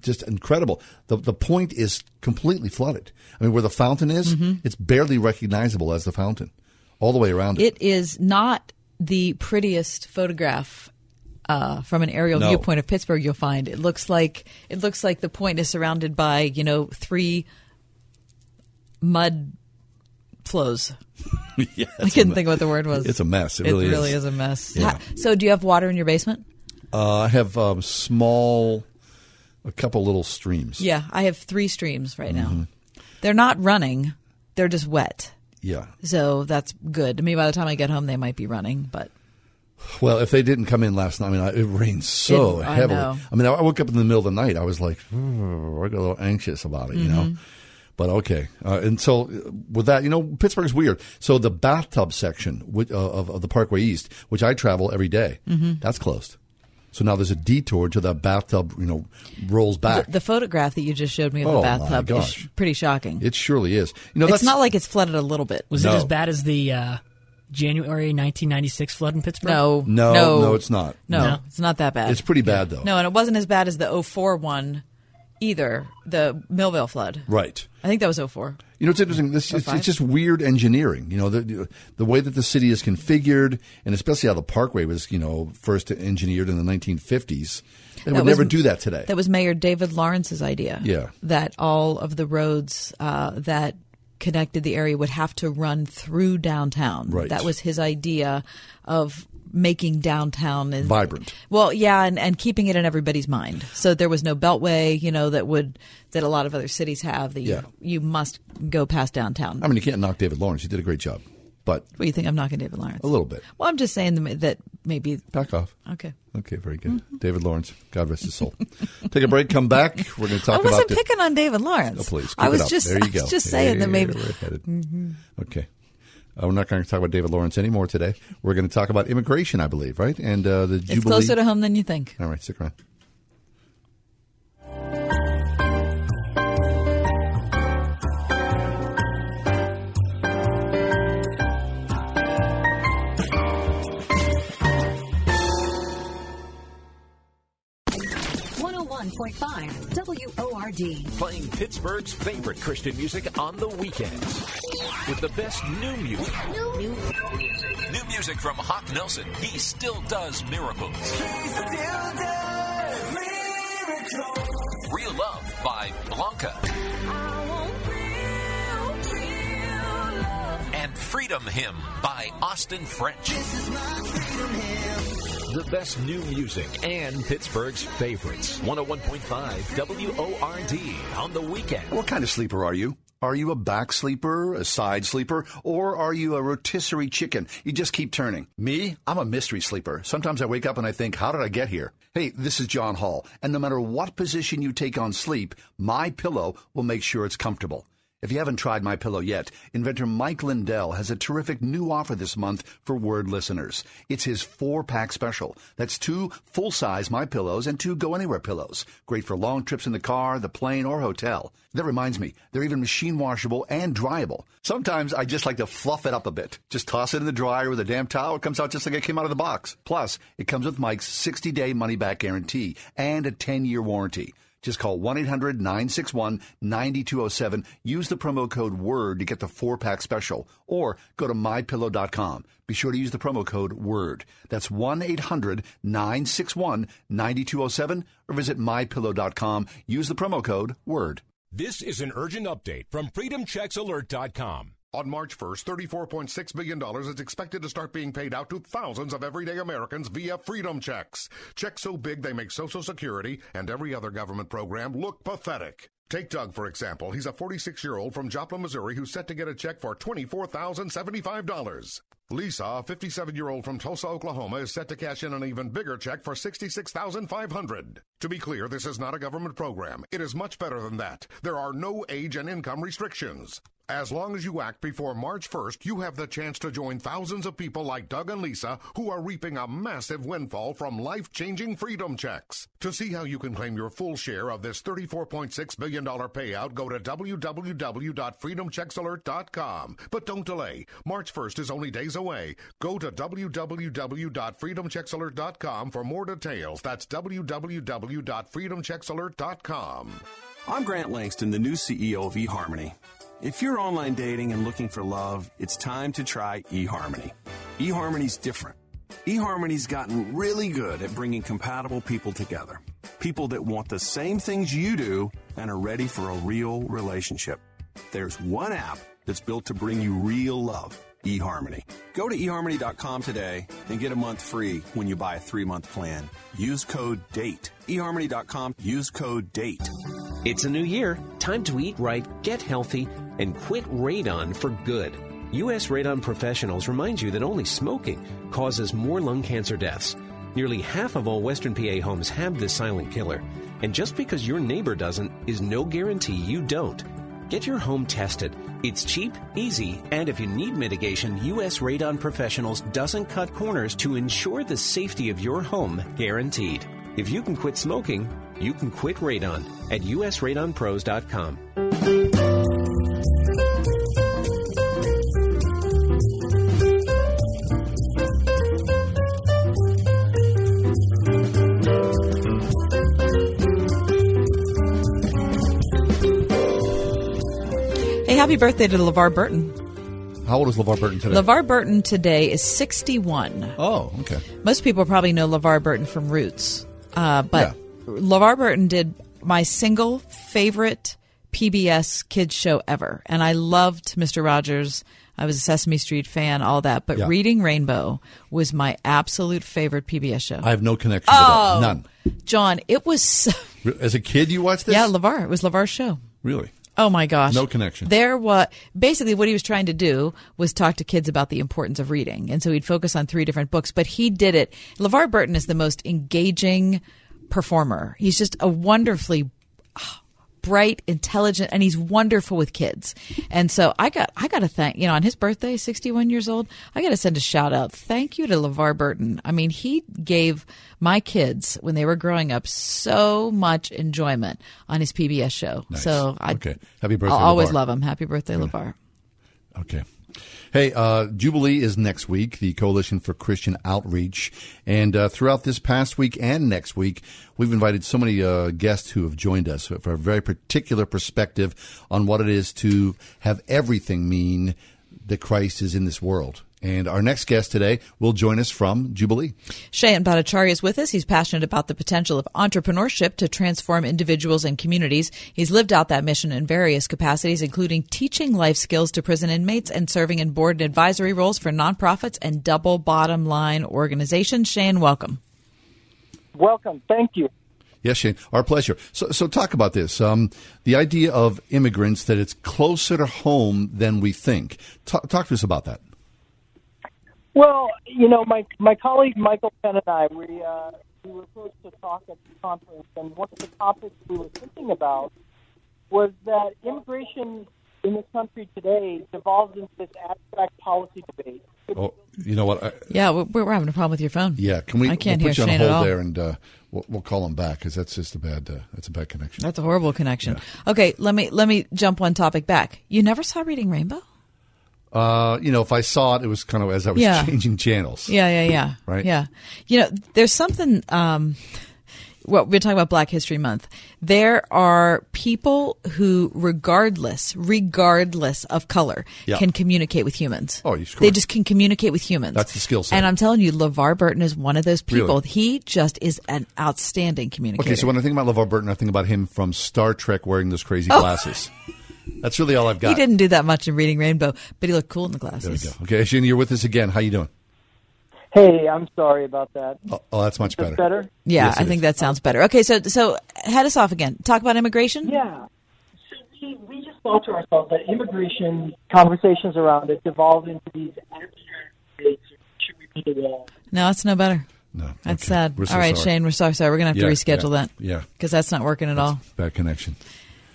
just incredible. The, the point is completely flooded. I mean, where the fountain is, mm-hmm. it's barely recognizable as the fountain, all the way around it. It is not the prettiest photograph uh, from an aerial no. viewpoint of Pittsburgh you'll find. It looks like it looks like the point is surrounded by, you know, three mud flows. yeah, I couldn't think what the word was. It's a mess. It, it really is. It really is a mess. Yeah. So do you have water in your basement? Uh, I have um, small, a couple little streams. Yeah, I have three streams right mm-hmm. now. They're not running. They're just wet. Yeah. So that's good. I mean, by the time I get home, they might be running, but. Well, if they didn't come in last night, I mean, it rained so it, heavily. I know. I mean, I woke up in the middle of the night. I was like, oh, I got a little anxious about it, mm-hmm. you know. But okay. Uh, and so with that, you know, Pittsburgh's weird. So the bathtub section which, uh, of, of the Parkway East, which I travel every day, mm-hmm. that's closed. So now there's a detour to the bathtub, you know, rolls back. The, the photograph that you just showed me of oh the bathtub is sh- pretty shocking. It surely is. You know, that's, it's not like it's flooded a little bit. Was no. it as bad as the uh, January nineteen ninety-six flood in Pittsburgh? No. No, no, no it's not. No, no, it's not that bad. It's pretty bad, yeah. though. No, and it wasn't as bad as the oh four one either, the Millville flood. Right. I think that was oh four. You know, it's interesting. This, it's, it's just weird engineering. You know, the the way that the city is configured, and especially how the Parkway was, you know, first engineered in the nineteen fifties. They that would was, never do that today. That was Mayor David Lawrence's idea. Yeah. That all of the roads uh, that connected the area would have to run through downtown. Right. That was his idea of making downtown and, vibrant. Well, yeah, and, and keeping it in everybody's mind. So there was no beltway, you know, that would that a lot of other cities have that you, yeah. you must go past downtown. I mean, you can't knock David Lawrence. He did a great job. But well, you think I'm knocking David Lawrence? A little bit. Well, I'm just saying that maybe back off. Okay. Okay, very good. Mm-hmm. David Lawrence, God rest his soul. Take a break, come back. We're going to talk about I wasn't about picking the... on David Lawrence. Oh, please. I was, just, there you go. I was just there saying that maybe we're headed. Mm-hmm. Okay. Uh, we're not going to talk about David Lawrence anymore today. We're going to talk about immigration, I believe, right? And uh, the Jubilee. It's closer to home than you think. All right, stick around. one oh one point five W O R D. Playing Pittsburgh's favorite Christian music on the weekends. With the best new music. New, new, new music. New music from Hawk Nelson. He still does miracles. He still does miracles. Real Love by Blanca. I want real, real love. And Freedom Hymn by Austin French. This is my freedom hymn. The best new music and Pittsburgh's favorites. one oh one point five W O R D on the weekend. What kind of sleeper are you? Are you a back sleeper, a side sleeper, or are you a rotisserie chicken? You just keep turning. Me? I'm a mystery sleeper. Sometimes I wake up and I think, how did I get here? Hey, this is John Hall, and no matter what position you take on sleep, My Pillow will make sure it's comfortable. If you haven't tried My Pillow yet, inventor Mike Lindell has a terrific new offer this month for Word listeners. It's his four-pack special. That's two full-size My Pillows and two go-anywhere pillows. Great for long trips in the car, the plane, or hotel. That reminds me, they're even machine washable and dryable. Sometimes I just like to fluff it up a bit. Just toss it in the dryer with a damp towel. It comes out just like it came out of the box. Plus, it comes with Mike's sixty-day money-back guarantee and a ten-year warranty. Just call one eight hundred nine six one nine two zero seven. Use the promo code WORD to get the four-pack special. Or go to my pillow dot com. Be sure to use the promo code WORD. That's one eight hundred nine six one nine two zero seven. Or visit my pillow dot com. Use the promo code WORD. This is an urgent update from freedom checks alert dot com. On March first, thirty-four point six billion dollars is expected to start being paid out to thousands of everyday Americans via Freedom Checks. Checks so big they make Social Security and every other government program look pathetic. Take Doug, for example. He's a forty-six-year-old from Joplin, Missouri, who's set to get a check for twenty-four thousand seventy-five dollars. Lisa, a fifty-seven-year-old from Tulsa, Oklahoma, is set to cash in an even bigger check for sixty-six thousand five hundred dollars. To be clear, this is not a government program. It is much better than that. There are no age and income restrictions. As long as you act before March first, you have the chance to join thousands of people like Doug and Lisa who are reaping a massive windfall from life-changing Freedom Checks. To see how you can claim your full share of this thirty-four point six billion dollars payout, go to w w w dot freedom checks alert dot com. But don't delay. March first is only days away. Go to w w w dot freedom checks alert dot com for more details. That's w w w dot freedom checks alert dot com. I'm Grant Langston, the new C E O of eHarmony. If you're online dating and looking for love, it's time to try eHarmony. eHarmony's different. eHarmony's gotten really good at bringing compatible people together. People that want the same things you do and are ready for a real relationship. There's one app that's built to bring you real love, eHarmony. Go to e harmony dot com today and get a month free when you buy a three-month plan. Use code DATE. e harmony dot com. Use code DATE. It's a new year. Time to eat right, get healthy, and quit radon for good. U S radon professionals remind you that only smoking causes more lung cancer deaths. Nearly half of all Western P A homes have this silent killer. And just because your neighbor doesn't is no guarantee you don't. Get your home tested. It's cheap, easy, and if you need mitigation, U S Radon Professionals doesn't cut corners to ensure the safety of your home, guaranteed. If you can quit smoking, you can quit radon at u s radon pros dot com. Hey, happy birthday to LeVar Burton. How old is LeVar Burton today? LeVar Burton today is sixty-one. Oh, okay. Most people probably know LeVar Burton from Roots, uh, but... Yeah. LeVar Burton did my single favorite P B S kids show ever. And I loved Mister Rogers. I was a Sesame Street fan, all that. But yeah. Reading Rainbow was my absolute favorite P B S show. I have no connection oh, to that. None. John, it was... So... As a kid, you watched this? Yeah, LeVar. It was LeVar's show. Really? Oh, my gosh. No connection. There was basically what he was trying to do was talk to kids about the importance of reading. And so he'd focus on three different books. But he did it. LeVar Burton is the most engaging performer. He's just a wonderfully bright, intelligent, and he's wonderful with kids. And so I got I got to thank, you know, on his birthday, sixty-one years old, I got to send a shout out. Thank you to LeVar Burton. I mean, he gave my kids when they were growing up so much enjoyment on his P B S show. Nice. So I okay. Happy birthday, I'll LeVar. Always love him. Happy birthday, yeah. LeVar. Okay. Hey, uh, Jubilee is next week, the Coalition for Christian Outreach. And uh, throughout this past week and next week, we've invited so many uh, guests who have joined us for a very particular perspective on what it is to have everything mean that Christ is in this world. And our next guest today will join us from Jubilee. Shayan Bhattacharya is with us. He's passionate about the potential of entrepreneurship to transform individuals and communities. He's lived out that mission in various capacities, including teaching life skills to prison inmates and serving in board and advisory roles for nonprofits and double bottom line organizations. Shayan, welcome. Welcome. Thank you. Yes, Shane. Our pleasure. So, so talk about this, um, the idea of immigrants, that it's closer to home than we think. Ta- talk to us about that. Well, you know, my my colleague Michael Penn and I, we, uh, we were supposed to talk at the conference, and one of the topics we were thinking about was that immigration in this country today devolves into this abstract policy debate. Oh, you know what? I, yeah, we're, we're having a problem with your phone. Yeah, can we? I can't we'll hear put you Shane on hold at all. There, and uh, we'll, we'll call him back because that's just a bad. Uh, that's a bad connection. That's a horrible connection. Yeah. Okay, let me let me jump one topic back. You never saw Reading Rainbow? Uh, you know, if I saw it, it was kind of as I was yeah. changing channels. Yeah, yeah, yeah. Right? Yeah. You know, there's something um, well, we're talking about Black History Month. There are people who, regardless, regardless of color, yeah. can communicate with humans. Oh, of course. They just can communicate with humans. That's the skill set. And I'm telling you, LeVar Burton is one of those people. Really? He just is an outstanding communicator. Okay, so when I think about LeVar Burton, I think about him from Star Trek wearing those crazy oh. glasses. That's really all I've got. He didn't do that much in Reading Rainbow, but he looked cool in the glasses. There we go. Okay, Ashina, you're with us again. How you doing? Hey, I'm sorry about that. Oh, oh that's much better. better. Yeah, yes, I think is. that sounds better. Okay, so so head us off again. Talk about immigration. Yeah. So we, we just thought to ourselves that immigration conversations around it devolved into these abstract states. Should we be the wall? No, that's no better. No. That's okay. sad. We're so all right, sorry. Shane, we're so sorry. We're going to have yeah, to reschedule yeah, that. Yeah. Because that's not working at that's all. Bad connection.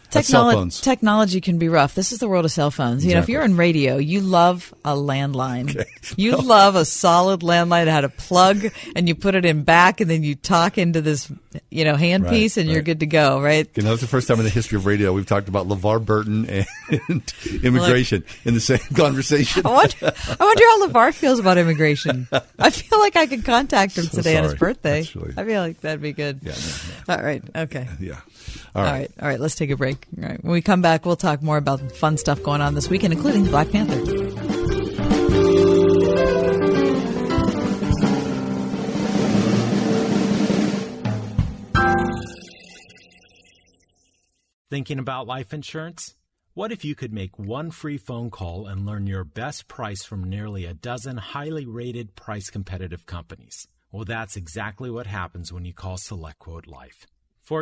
Technology, technology can be rough. This is the world of cell phones. Exactly. You know, if you're in radio, you love a landline. Okay. You love a solid landline that had a plug, and you put it in back, and then you talk into this, you know, handpiece, right, and right. you're good to go, right? You know, that's the first time in the history of radio we've talked about LeVar Burton and immigration Look, in the same conversation. I wonder, I wonder how LeVar feels about immigration. I feel like I could contact him so today sorry. on his birthday. Really... I feel like that'd be good. Yeah, no, no. All right. Okay. Yeah. All right. All right. All right. Let's take a break. All right. When we come back, we'll talk more about the fun stuff going on this weekend, including Black Panther. Thinking about life insurance? What if you could make one free phone call and learn your best price from nearly a dozen highly rated price competitive companies? Well, that's exactly what happens when you call SelectQuote Life. For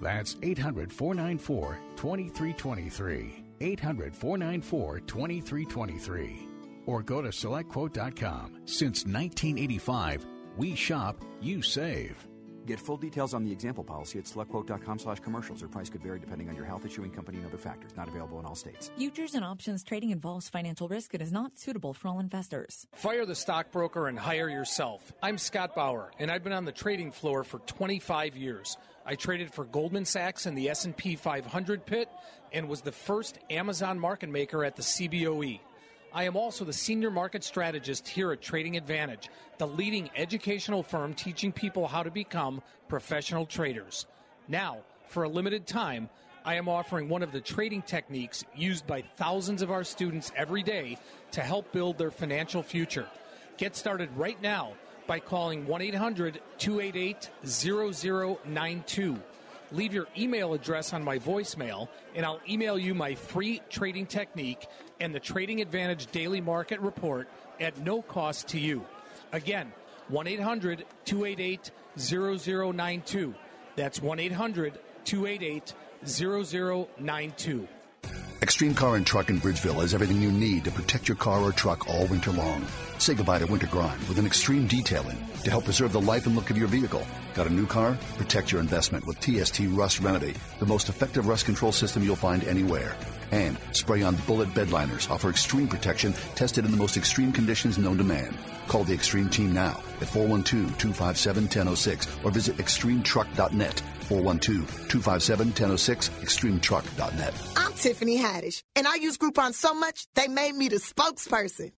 That's eight hundred, four nine four, two three two three, eight hundred, four nine four, two three two three, or go to SelectQuote dot com. Since nineteen eighty-five, we shop, you save. Get full details on the example policy at SelectQuote dot com slash commercials. Or price could vary depending on your health, issuing company, and other factors. Not available in all states. Futures and options trading involves financial risk and is not suitable for all investors. Fire the stockbroker and hire yourself. I'm Scott Bauer, and I've been on the trading floor for twenty-five years. I traded for Goldman Sachs in the S and P five hundred pit and was the first Amazon market maker at the C B O E. I am also the senior market strategist here at Trading Advantage, the leading educational firm teaching people how to become professional traders. Now, for a limited time, I am offering one of the trading techniques used by thousands of our students every day to help build their financial future. Get started right now by calling one eight hundred, two eight eight, zero zero nine two. Leave your email address on my voicemail, and I'll email you my free trading technique and the Trading Advantage Daily Market Report at no cost to you. Again, one eight hundred, two eight eight, zero zero nine two. That's one eight hundred, two eight eight, zero zero nine two. Extreme Car and Truck in Bridgeville has everything you need to protect your car or truck all winter long. Say goodbye to winter grime with an extreme detailing to help preserve the life and look of your vehicle. Got a new car? Protect your investment with T S T Rust Remedy, the most effective rust control system you'll find anywhere. And spray-on bullet bed liners offer extreme protection tested in the most extreme conditions known to man. Call the Extreme Team now at four one two, two five seven, one zero zero six or visit extreme truck dot net. four one two, two five seven, one zero zero six, extreme truck dot net. I'm Tiffany Haddish, and I use Groupon so much, they made me the spokesperson.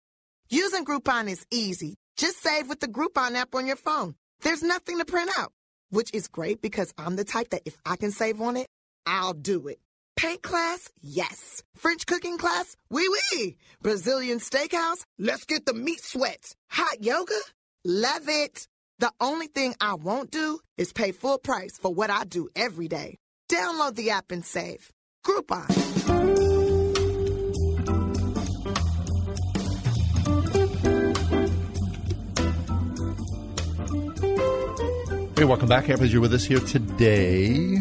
Using Groupon is easy. Just save with the Groupon app on your phone. There's nothing to print out, which is great because I'm the type that if I can save on it, I'll do it. Paint class? Yes. French cooking class? Oui, oui. Brazilian steakhouse? Let's get the meat sweats. Hot yoga? Love it. The only thing I won't do is pay full price for what I do every day. Download the app and save. Groupon. Hey, welcome back. Happy you're with us here today.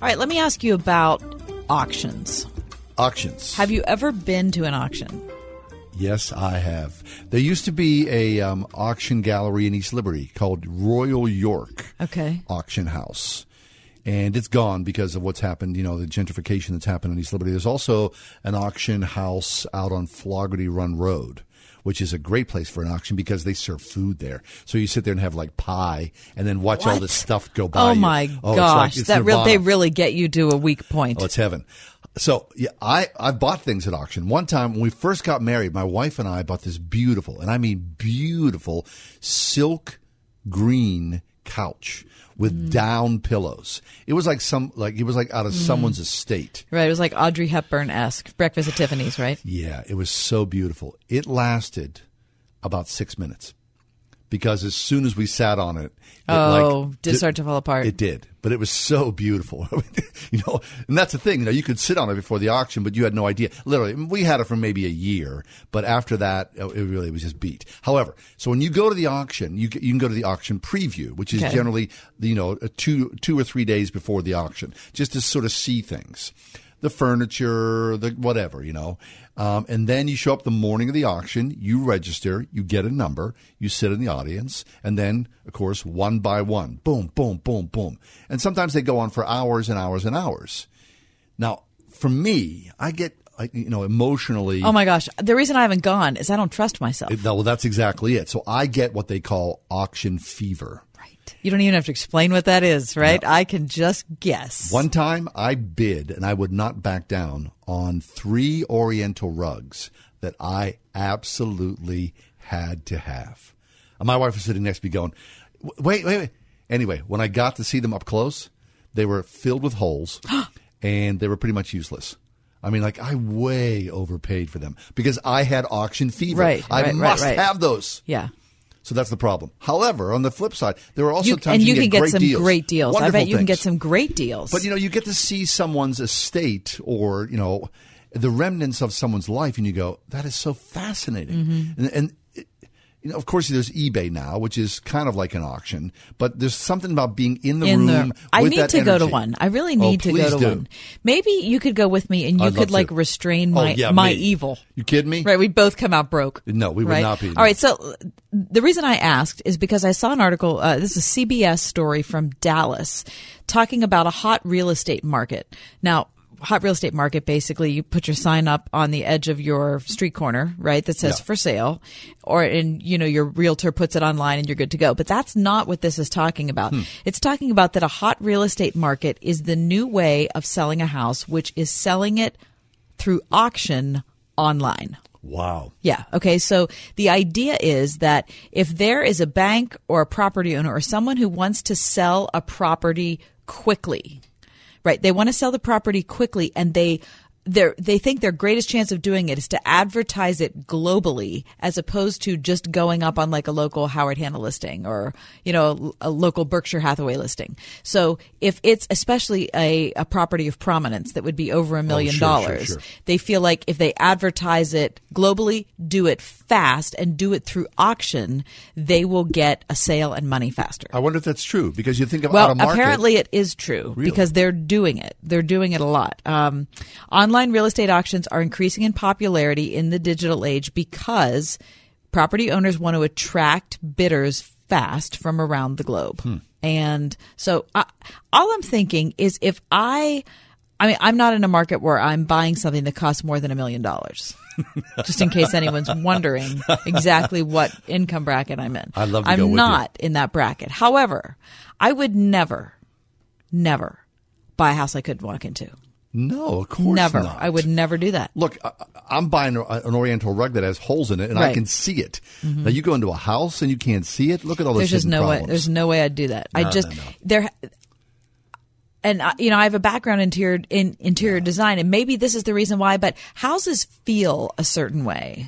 All right, let me ask you about auctions. Auctions. Have you ever been to an auction? Yes, I have. There used to be a um, auction gallery in East Liberty called Royal York okay. Auction House. and it's gone because of what's happened, you know, the gentrification that's happened in East Liberty. There's also an auction house out on Fogarty Run Road, which is a great place for an auction because they serve food there. So you sit there and have like pie and then watch what? all this stuff go by. Oh, you. my oh, gosh. It's like, it's that re- they really get you to a weak point. Oh, it's heaven. So yeah, I, I bought things at auction. One time when we first got married, my wife and I bought this beautiful, and I mean beautiful, silk green couch with mm. down pillows. It was like some, like it was like out of mm. someone's estate. Right. It was like Audrey Hepburn-esque. Breakfast at Tiffany's, right? Yeah. It was so beautiful. It lasted about six minutes because as soon as we sat on it, it oh, like, did start to fall apart. It did. But it was so beautiful. You know, and that's the thing. You know, you could sit on it before the auction, but you had no idea. Literally, we had it for maybe a year, but after that, it really was just beat. However, so when you go to the auction, you you can go to the auction preview, which is okay. generally, you know, two two or three days before the auction, just to sort of see things. The furniture, the whatever, you know. Um, and then you show up the morning of the auction, you register, you get a number, you sit in the audience, and then, of course, one by one, boom, boom, boom, boom. And sometimes they go on for hours and hours and hours. Now, for me, I get, you know, emotionally. Oh, my gosh. The reason I haven't gone is I don't trust myself. It, no, well, that's exactly it. So I get what they call auction fever. You don't even have to explain what that is, right? No. I can just guess. One time I bid, and I would not back down, on three Oriental rugs that I absolutely had to have. And my wife was sitting next to me going, wait, wait, wait. Anyway, when I got to see them up close, they were filled with holes, and they were pretty much useless. I mean, like, I way overpaid for them because I had auction fever. Right, I right, must right, right. have those. Yeah. So that's the problem. However, on the flip side, there are also you, times and you, you can get, get some deals. great deals. Wonderful I bet you things. can get some great deals. But, you know, you get to see someone's estate or, you know, the remnants of someone's life, and you go, that is so fascinating. Mm-hmm. And, and it, you know, of course, there's eBay now, which is kind of like an auction, but there's something about being in the in room the, with I need that to energy. go to one. I really need oh, to go to do. one. Maybe you could go with me, and you I'd could, like, to. restrain my, oh, yeah, my evil. You kidding me? Right, we'd both come out broke. No, we would right? not be. All no. right, so... The reason I asked is because I saw an article, uh, this is a C B S story from Dallas, talking about a hot real estate market. Now, hot real estate market, basically, you put your sign up on the edge of your street corner, right, that says yeah. for sale, or and you know your realtor puts it online and you're good to go. But that's not what this is talking about. Hmm. It's talking about that a hot real estate market is the new way of selling a house, which is selling it through auction online. Wow. Yeah. Okay. So the idea is that if there is a bank or a property owner or someone who wants to sell a property quickly, right? They want to sell the property quickly, and they they they think their greatest chance of doing it is to advertise it globally, as opposed to just going up on like a local Howard Hanna listing or you know a, a local Berkshire Hathaway listing. So if it's especially a, a property of prominence that would be over a million oh, sure, dollars, sure, sure. they feel like if they advertise it globally, do it fast, and do it through auction, they will get a sale and money faster. I wonder if that's true, because you think of well, out of market. Well, apparently it is true really? because they're doing it. They're doing it a lot. Um, online real estate auctions are increasing in popularity in the digital age because property owners want to attract bidders fast from around the globe. Hmm. And so I, all I'm thinking is if I – I mean, I'm not in a market where I'm buying something that costs more than a million dollars. Just in case anyone's wondering exactly what income bracket I'm in. I love to I'm go with not you. in that bracket. However, I would never, never buy a house I couldn't walk into. No, of course never. not. I would never do that. Look, I, I'm buying a, an Oriental rug that has holes in it, and right. I can see it. Mm-hmm. Now you go into a house and you can't see it. Look at all those. There's just no problems. way. There's no way I'd do that. No, I just no, no. there. And, you know, I have a background in interior, in interior design, and maybe this is the reason why, but houses feel a certain way.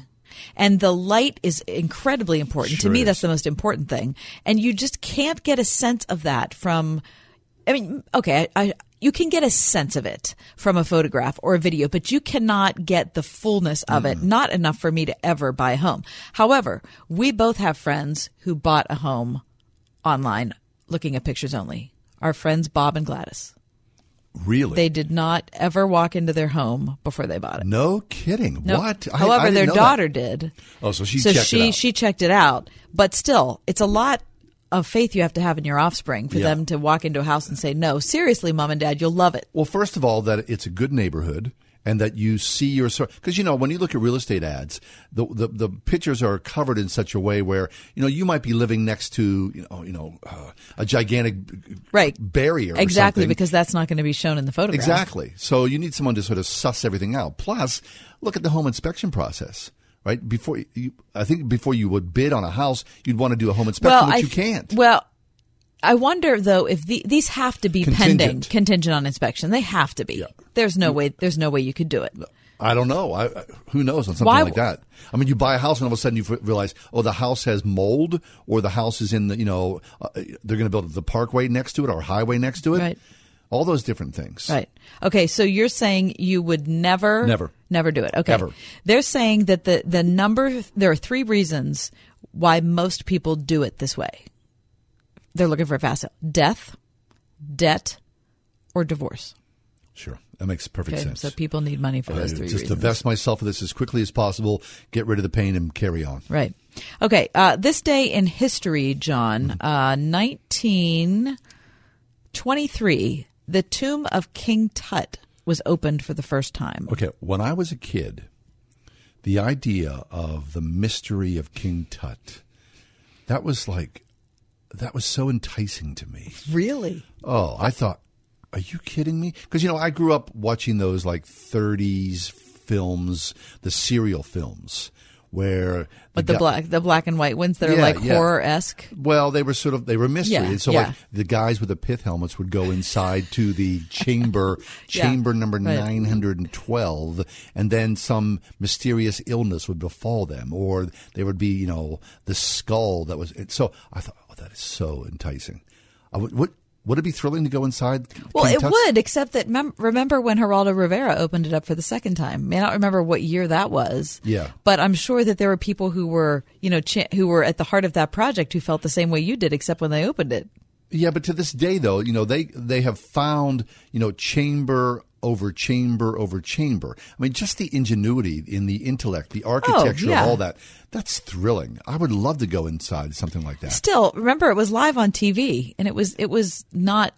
And the light is incredibly important. Sure to me, is. that's the most important thing. And you just can't get a sense of that from, I mean, okay, I, I you can get a sense of it from a photograph or a video, but you cannot get the fullness of mm. it. Not enough for me to ever buy a home. However, we both have friends who bought a home online looking at pictures only. Our friends Bob and Gladys. Really? They did not ever walk into their home before they bought it. No kidding. Nope. What? I, However, I didn't their know daughter that. did. Oh, so she so checked she, it out. So she checked it out. But still, it's a lot of faith you have to have in your offspring for yeah. them to walk into a house and say, no, seriously, Mom and Dad, you'll love it. Well, first of all, that it's a good neighborhood. And that you see your – because, you know, when you look at real estate ads, the, the the pictures are covered in such a way where, you know, you might be living next to, you know, you know uh, a gigantic right. barrier exactly, or something. Because that's not going to be shown in the photograph. Exactly. So you need someone to sort of suss everything out. Plus, look at the home inspection process. Right? Before you, I think before you would bid on a house, you'd want to do a home inspection, well, which I, you can't. Well, I wonder, though, if the, these have to be contingent. pending, contingent on inspection. They have to be. Yeah. There's no way. There's no way you could do it. I don't know. I, I, who knows on something Why? like that? I mean, you buy a house and all of a sudden you realize, oh, the house has mold, or the house is in the, you know, uh, they're going to build the parkway next to it or highway next to it. Right. All those different things. Right. Okay. So you're saying you would never, never, never do it. Okay. Ever. They're saying that the the number there are three reasons why most people do it this way. They're looking for a fast sale. Death, debt, or divorce. Sure. That makes perfect okay, sense. So people need money for those uh, three just reasons. Just divest myself of this as quickly as possible, get rid of the pain, and carry on. Right. Okay. Uh, this day in history, John, mm-hmm. uh, nineteen twenty-three, the tomb of King Tut was opened for the first time. Okay. When I was a kid, the idea of the mystery of King Tut, that was like... That was so enticing to me. Really? Oh, I thought, are you kidding me? Because, you know, I grew up watching those like thirties films, the serial films, where but the, the black the black and white ones that yeah, are like yeah. horror-esque. Well, they were sort of they were mystery, yeah, and so yeah. like the guys with the pith helmets would go inside to the chamber chamber yeah, number right. nine hundred twelve, and then some mysterious illness would befall them, or there would be, you know, the skull that was. So I thought, oh, that is so enticing. I would, would would it be thrilling to go inside? Well, King it Tux? would, except that mem- remember when Geraldo Rivera opened it up for the second time. I mean, I don't remember what year that was. Yeah. But I'm sure that there were people who were, you know, ch- who were at the heart of that project who felt the same way you did, except when they opened it. Yeah, but to this day, though, you know, they they have found, you know, chamber over chamber over chamber. I mean, just the ingenuity in the intellect, the architecture, oh, yeah. all that. That's thrilling. I would love to go inside something like that. Still, remember, it was live on T V, and it was it was not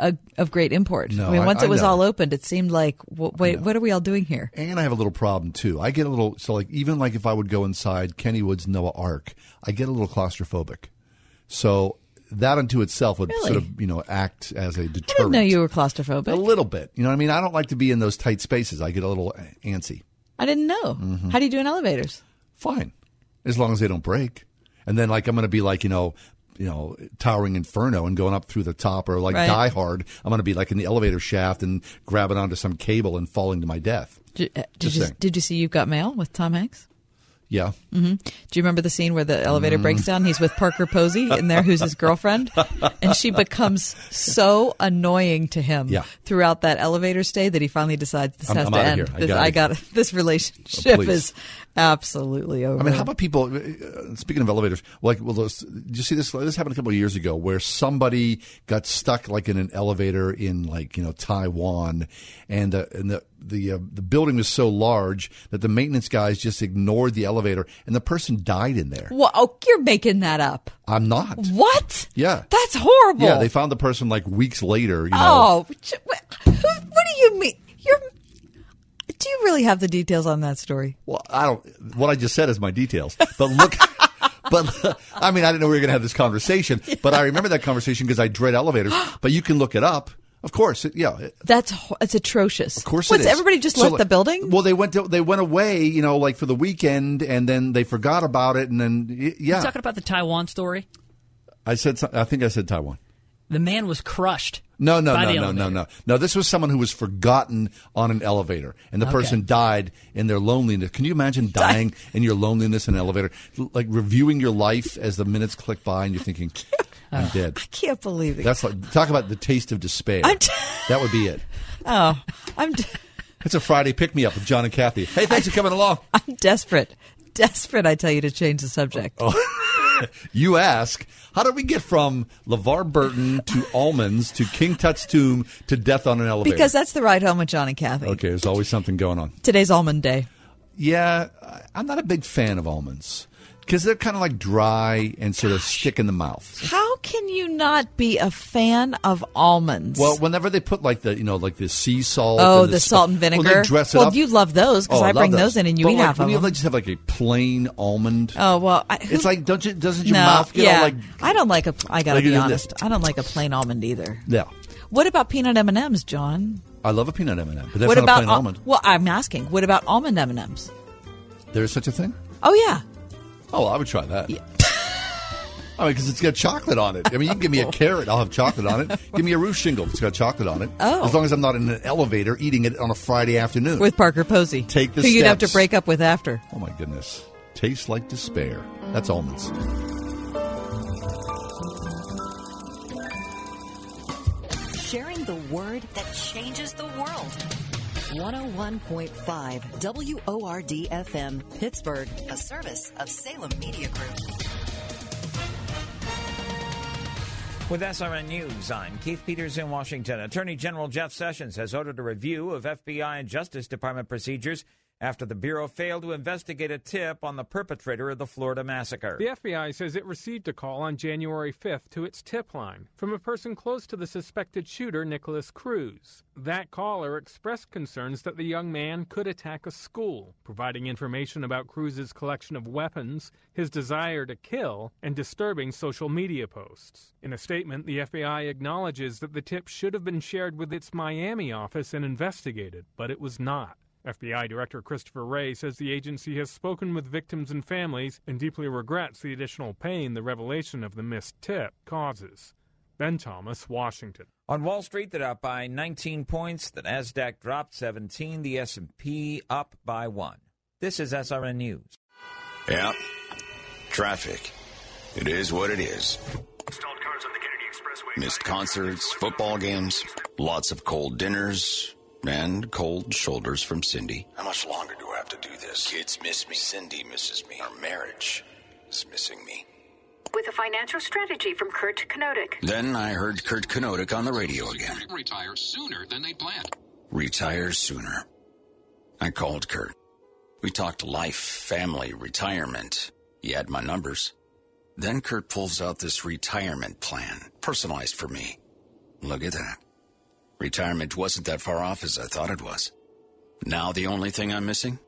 a, of great import. No, I mean, once I, it was I know. all opened, it seemed like, wh- wait, what are we all doing here? And I have a little problem, too. I get a little, so like, even like if I would go inside Kennywood's Noah Ark, I get a little claustrophobic. So... That unto itself would really? sort of, you know, act as a deterrent. I didn't know you were claustrophobic. A little bit. You know what I mean? I don't like to be in those tight spaces. I get a little antsy. I didn't know. Mm-hmm. How do you do in elevators? Fine. As long as they don't break. And then, like, I'm going to be like, you know, you know, Towering Inferno and going up through the top, or like right. Die Hard. I'm going to be like in the elevator shaft and grabbing onto some cable and falling to my death. Did, uh, did, you, did you see You've Got Mail with Tom Hanks? Yeah. Mm-hmm. Do you remember the scene where the elevator mm. breaks down? He's with Parker Posey in there, who's his girlfriend, and she becomes so annoying to him yeah. throughout that elevator stay that he finally decides this I'm, has I'm to end. Here. I, this, got I got it. This relationship oh, is absolutely over. I mean, how about people? Uh, speaking of elevators, like, well, those, did you see this? This happened a couple of years ago, where somebody got stuck like in an elevator in like you know Taiwan, and uh, and the. The uh, the building was so large that the maintenance guys just ignored the elevator, and the person died in there. Well, oh, you're making that up. I'm not. What? Yeah. That's horrible. Yeah, they found the person like weeks later. You know. Oh, what do you mean? You're. Do you really have the details on that story? Well, I don't. What I just said is my details, but look. But I mean, I didn't know we were going to have this conversation, yeah. but I remember that conversation because I dread elevators. But you can look it up. Of course, yeah. That's it's atrocious. Of course, What's, it is. Everybody just so left like, the building. Well, they went to, they went away, you know, like for the weekend, and then they forgot about it, and then yeah. You're talking about the Taiwan story. I said, I think I said Taiwan. The man was crushed. No, no, by no, the no, elevator. no, no, no. This was someone who was forgotten on an elevator, and the okay. person died in their loneliness. Can you imagine dying in your loneliness in an elevator, like reviewing your life as the minutes click by, and you're thinking. I'm dead. I can't believe it. That's like, talk about the taste of despair. T- that would be it. Oh, I'm. De- it's a Friday pick-me-up with John and Kathy. Hey, thanks I, for coming along. I'm desperate, desperate. I tell you to change the subject. Oh, oh. You ask, how did we get from LeVar Burton to almonds to King Tut's tomb to death on an elevator? Because that's the ride home with John and Kathy. Okay, there's always something going on. Today's almond day. Yeah, I'm not a big fan of almonds. Because they're kind of like dry and sort of stick in the mouth. How can you not be a fan of almonds? Well, whenever they put like the, you know, like the sea salt. Oh, and the, the salt and vinegar. Well, they dress it well up. You love those because oh, I bring those. those in and you but eat like, half of you them. Like, just have like a plain almond. Oh, well. I, who, it's like, don't you, doesn't your no, mouth get yeah. all like. I don't like a, I gotta like be honest, I don't like a plain almond either. Yeah. What about peanut M and M's, John? I love a peanut M and M, but that's what not about a plain al- almond. Well, I'm asking, what about almond M and M's? There is such a thing? Oh, yeah. Oh, I would try that. Yeah. I mean, because it's got chocolate on it. I mean, you can give me a carrot, I'll have chocolate on it. Give me a roof shingle, it's got chocolate on it. Oh. As long as I'm not in an elevator eating it on a Friday afternoon. With Parker Posey. Take the steps. Who you'd have to break up with after. Oh, my goodness. Tastes like despair. That's almonds. Sharing the word that changes the world. one oh one point five W O R D F M, Pittsburgh, a service of Salem Media Group. With S R N News, I'm Keith Peters in Washington. Attorney General Jeff Sessions has ordered a review of F B I and Justice Department procedures after the Bureau failed to investigate a tip on the perpetrator of the Florida massacre. The F B I says it received a call on January fifth to its tip line from a person close to the suspected shooter, Nicholas Cruz. That caller expressed concerns that the young man could attack a school, providing information about Cruz's collection of weapons, his desire to kill, and disturbing social media posts. In a statement, the F B I acknowledges that the tip should have been shared with its Miami office and investigated, but it was not. F B I Director Christopher Wray says the agency has spoken with victims and families and deeply regrets the additional pain the revelation of the missed tip causes. Ben Thomas, Washington. On Wall Street, they're up by nineteen points. The NASDAQ dropped seventeen. The S and P up by one. This is S R N News. Yeah. Traffic. It is what it is. Stalled cars on the Kennedy Expressway. Missed concerts, football games, lots of cold dinners. And cold shoulders from Cindy. How much longer do I have to do this? Kids miss me. Cindy misses me. Our marriage is missing me. With a financial strategy from Kurt Knodick. Then I heard Kurt Knodick on the radio again. Retire sooner than they planned. Retire sooner. I called Kurt. We talked life, family, retirement. He had my numbers. Then Kurt pulls out this retirement plan, personalized for me. Look at that. Retirement wasn't that far off as I thought it was. Now the only thing I'm missing?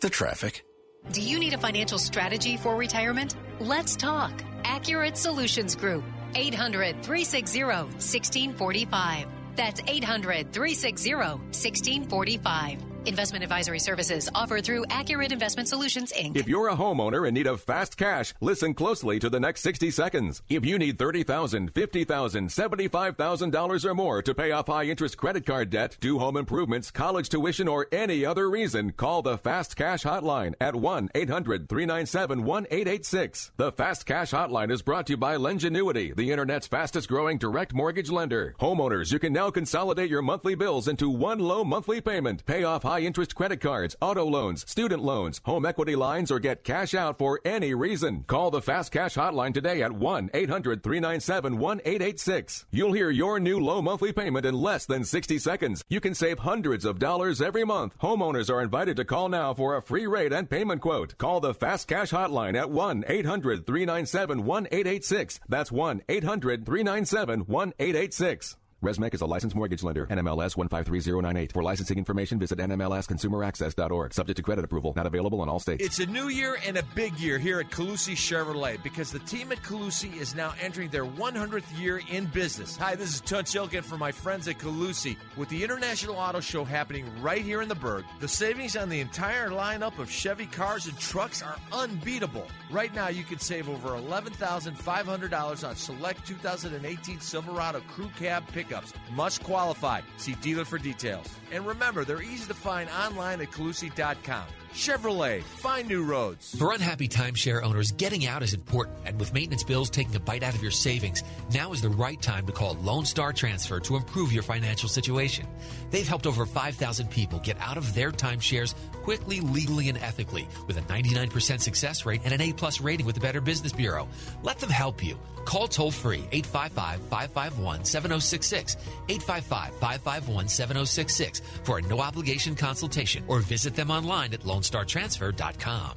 The traffic. Do you need a financial strategy for retirement? Let's talk. Accurate Solutions Group. eight hundred, three six zero, one six four five. That's eight hundred, three six zero, one six four five. Investment advisory services offered through Accurate Investment Solutions, Incorporated. If you're a homeowner in need of fast cash, listen closely to the next sixty seconds. If you need thirty thousand dollars, fifty thousand dollars, seventy-five thousand dollars or more to pay off high-interest credit card debt, do home improvements, college tuition, or any other reason, call the Fast Cash Hotline at one eight hundred, three nine seven, one eight eight six. The Fast Cash Hotline is brought to you by Lengenuity, the Internet's fastest-growing direct mortgage lender. Homeowners, you can now consolidate your monthly bills into one low monthly payment, pay off high-interest credit cards, auto loans, student loans, home equity lines, or get cash out for any reason. Call the Fast Cash Hotline today at one eight hundred, three nine seven, one eight eight six. You'll hear your new low monthly payment in less than sixty seconds. You can save hundreds of dollars every month. Homeowners are invited to call now for a free rate and payment quote. Call the Fast Cash Hotline at one eight hundred, three nine seven, one eight eight six. That's one eight hundred, three nine seven, one eight eight six. ResMec is a licensed mortgage lender. N M L S one five three zero nine eight. For licensing information, visit N M L S consumer access dot org. Subject to credit approval. Not available in all states. It's a new year and a big year here at Calusi Chevrolet because the team at Calusi is now entering their one hundredth year in business. Hi, this is Tun Chilkin for my friends at Calusi. With the International Auto Show happening right here in the Berg, the savings on the entire lineup of Chevy cars and trucks are unbeatable. Right now, you can save over eleven thousand five hundred dollars on select two thousand eighteen Silverado Crew Cab pickups. Must qualify. See dealer for details. And remember, they're easy to find online at Calusi dot com. Chevrolet, find new roads. For unhappy timeshare owners, getting out is important. And with maintenance bills taking a bite out of your savings, now is the right time to call Lone Star Transfer to improve your financial situation. They've helped over five thousand people get out of their timeshares quickly, legally, and ethically with a ninety-nine percent success rate and an A-plus rating with the Better Business Bureau. Let them help you. Call toll-free eight five five, five five one, seven zero six six, eight five five, five five one, seven zero six six for a no-obligation consultation or visit them online at Lone Star Transfer dot com.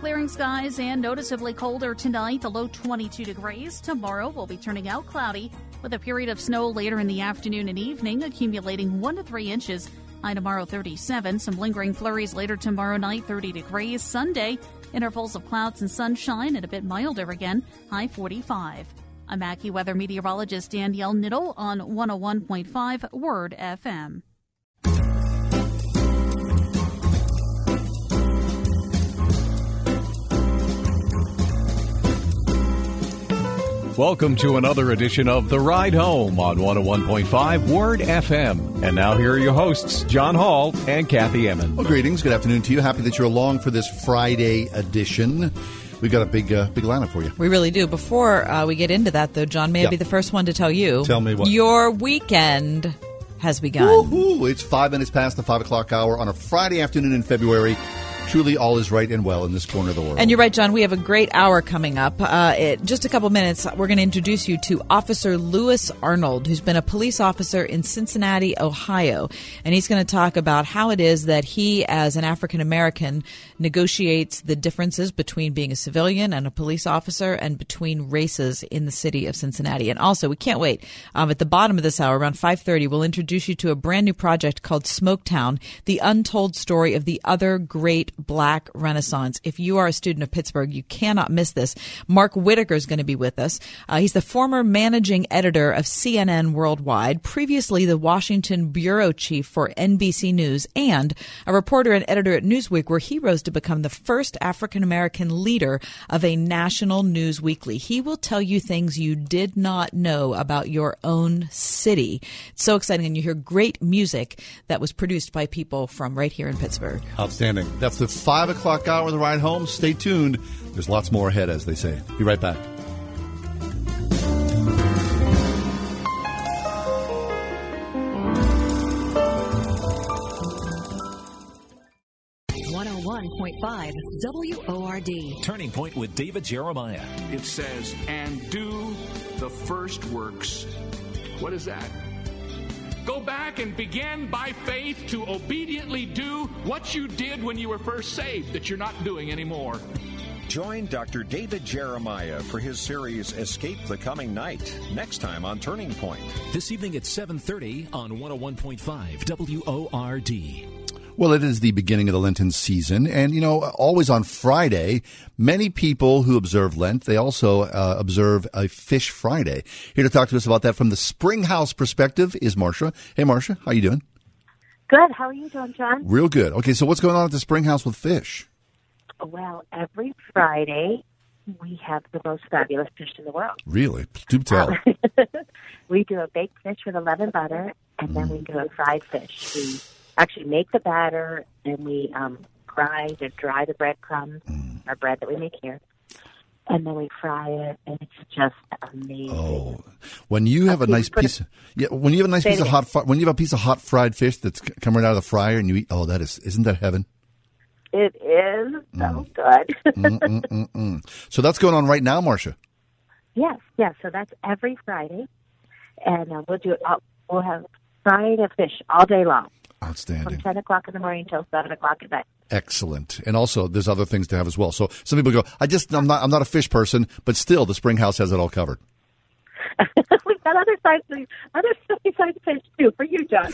clearing skies and noticeably colder tonight, a low twenty-two degrees. Tomorrow will be turning out cloudy with a period of snow later in the afternoon and evening, accumulating one to three inches. High tomorrow, thirty-seven. Some lingering flurries later tomorrow night, thirty degrees. Sunday, intervals of clouds and sunshine and a bit milder again, high forty-five. I'm Mackey weather meteorologist Danielle Niddle on one oh one point five Word F M. Welcome to another edition of The Ride Home on one oh one point five Word F M. And now here are your hosts, John Hall and Kathy Emmons. Well, greetings. Good afternoon to you. Happy that you're along for this Friday edition. We've got a big uh, big lineup for you. We really do. Before uh, we get into that, though, John, may yep. I be the first one to tell you. Tell me what. Your weekend has begun. Woohoo! It's five minutes past the five o'clock hour on a Friday afternoon in February. Truly all is right and well in this corner of the world. And you're right, John. We have a great hour coming up. Uh, it, just a couple minutes, we're going to introduce you to Officer Lewis Arnold, who's been a police officer in Cincinnati, Ohio. And he's going to talk about how it is that he, as an African-American, negotiates the differences between being a civilian and a police officer and between races in the city of Cincinnati. And also, we can't wait. Um, at the bottom of this hour, around five thirty, we'll introduce you to a brand new project called Smoketown, the untold story of the other great Black Renaissance. If you are a student of Pittsburgh, you cannot miss this. Mark Whitaker is going to be with us. Uh, he's the former managing editor of C N N Worldwide, previously the Washington bureau chief for N B C News, and a reporter and editor at Newsweek, where he rose to become the first African-American leader of a national news weekly. He will tell you things you did not know about your own city. It's so exciting, and you hear great music that was produced by people from right here in Pittsburgh. Outstanding. That's the five o'clock hour of the ride home. Stay tuned. There's lots more ahead, as they say. Be right back. one oh one point five W O R D. Turning Point with David Jeremiah. It says, and do the first works. What is that? Go back and begin by faith to obediently do what you did when you were first saved that you're not doing anymore. Join Doctor David Jeremiah for his series Escape the Coming Night, next time on Turning Point. This evening at seven thirty on one oh one point five W O R D. Well, it is the beginning of the Lenten season, and, you know, always on Friday, many people who observe Lent, they also uh, observe a Fish Friday. Here to talk to us about that from the Springhouse perspective is Marcia. Hey, Marcia, how you doing? Good. How are you doing, John? Real good. Okay, so what's going on at the Springhouse with fish? Well, every Friday, we have the most fabulous fish in the world. Really? Do tell. Um, we do a baked fish with a leavened butter, and mm. then we do a fried fish. We actually make the batter, and we um, grind and dry the breadcrumbs, mm. our bread that we make here, and then we fry it, and it's just amazing. Oh, when you have I a nice piece, of, yeah, when you have a nice piece of hot, when you have a piece of hot fried fish that's coming out of the fryer, and you eat, oh, that is, isn't that heaven? It is so mm. good. mm, mm, mm, mm. So that's going on right now, Marcia. Yes, yes. So that's every Friday, and uh, we'll do it. All, we'll have fried a fish all day long. Outstanding. From ten o'clock in the morning until seven o'clock at night. Excellent. And also, there's other things to have as well. So some people go, I just, I'm not, I'm not a fish person, but still, the Springhouse has it all covered. We've got other sides, other sides fish, too, for you, John.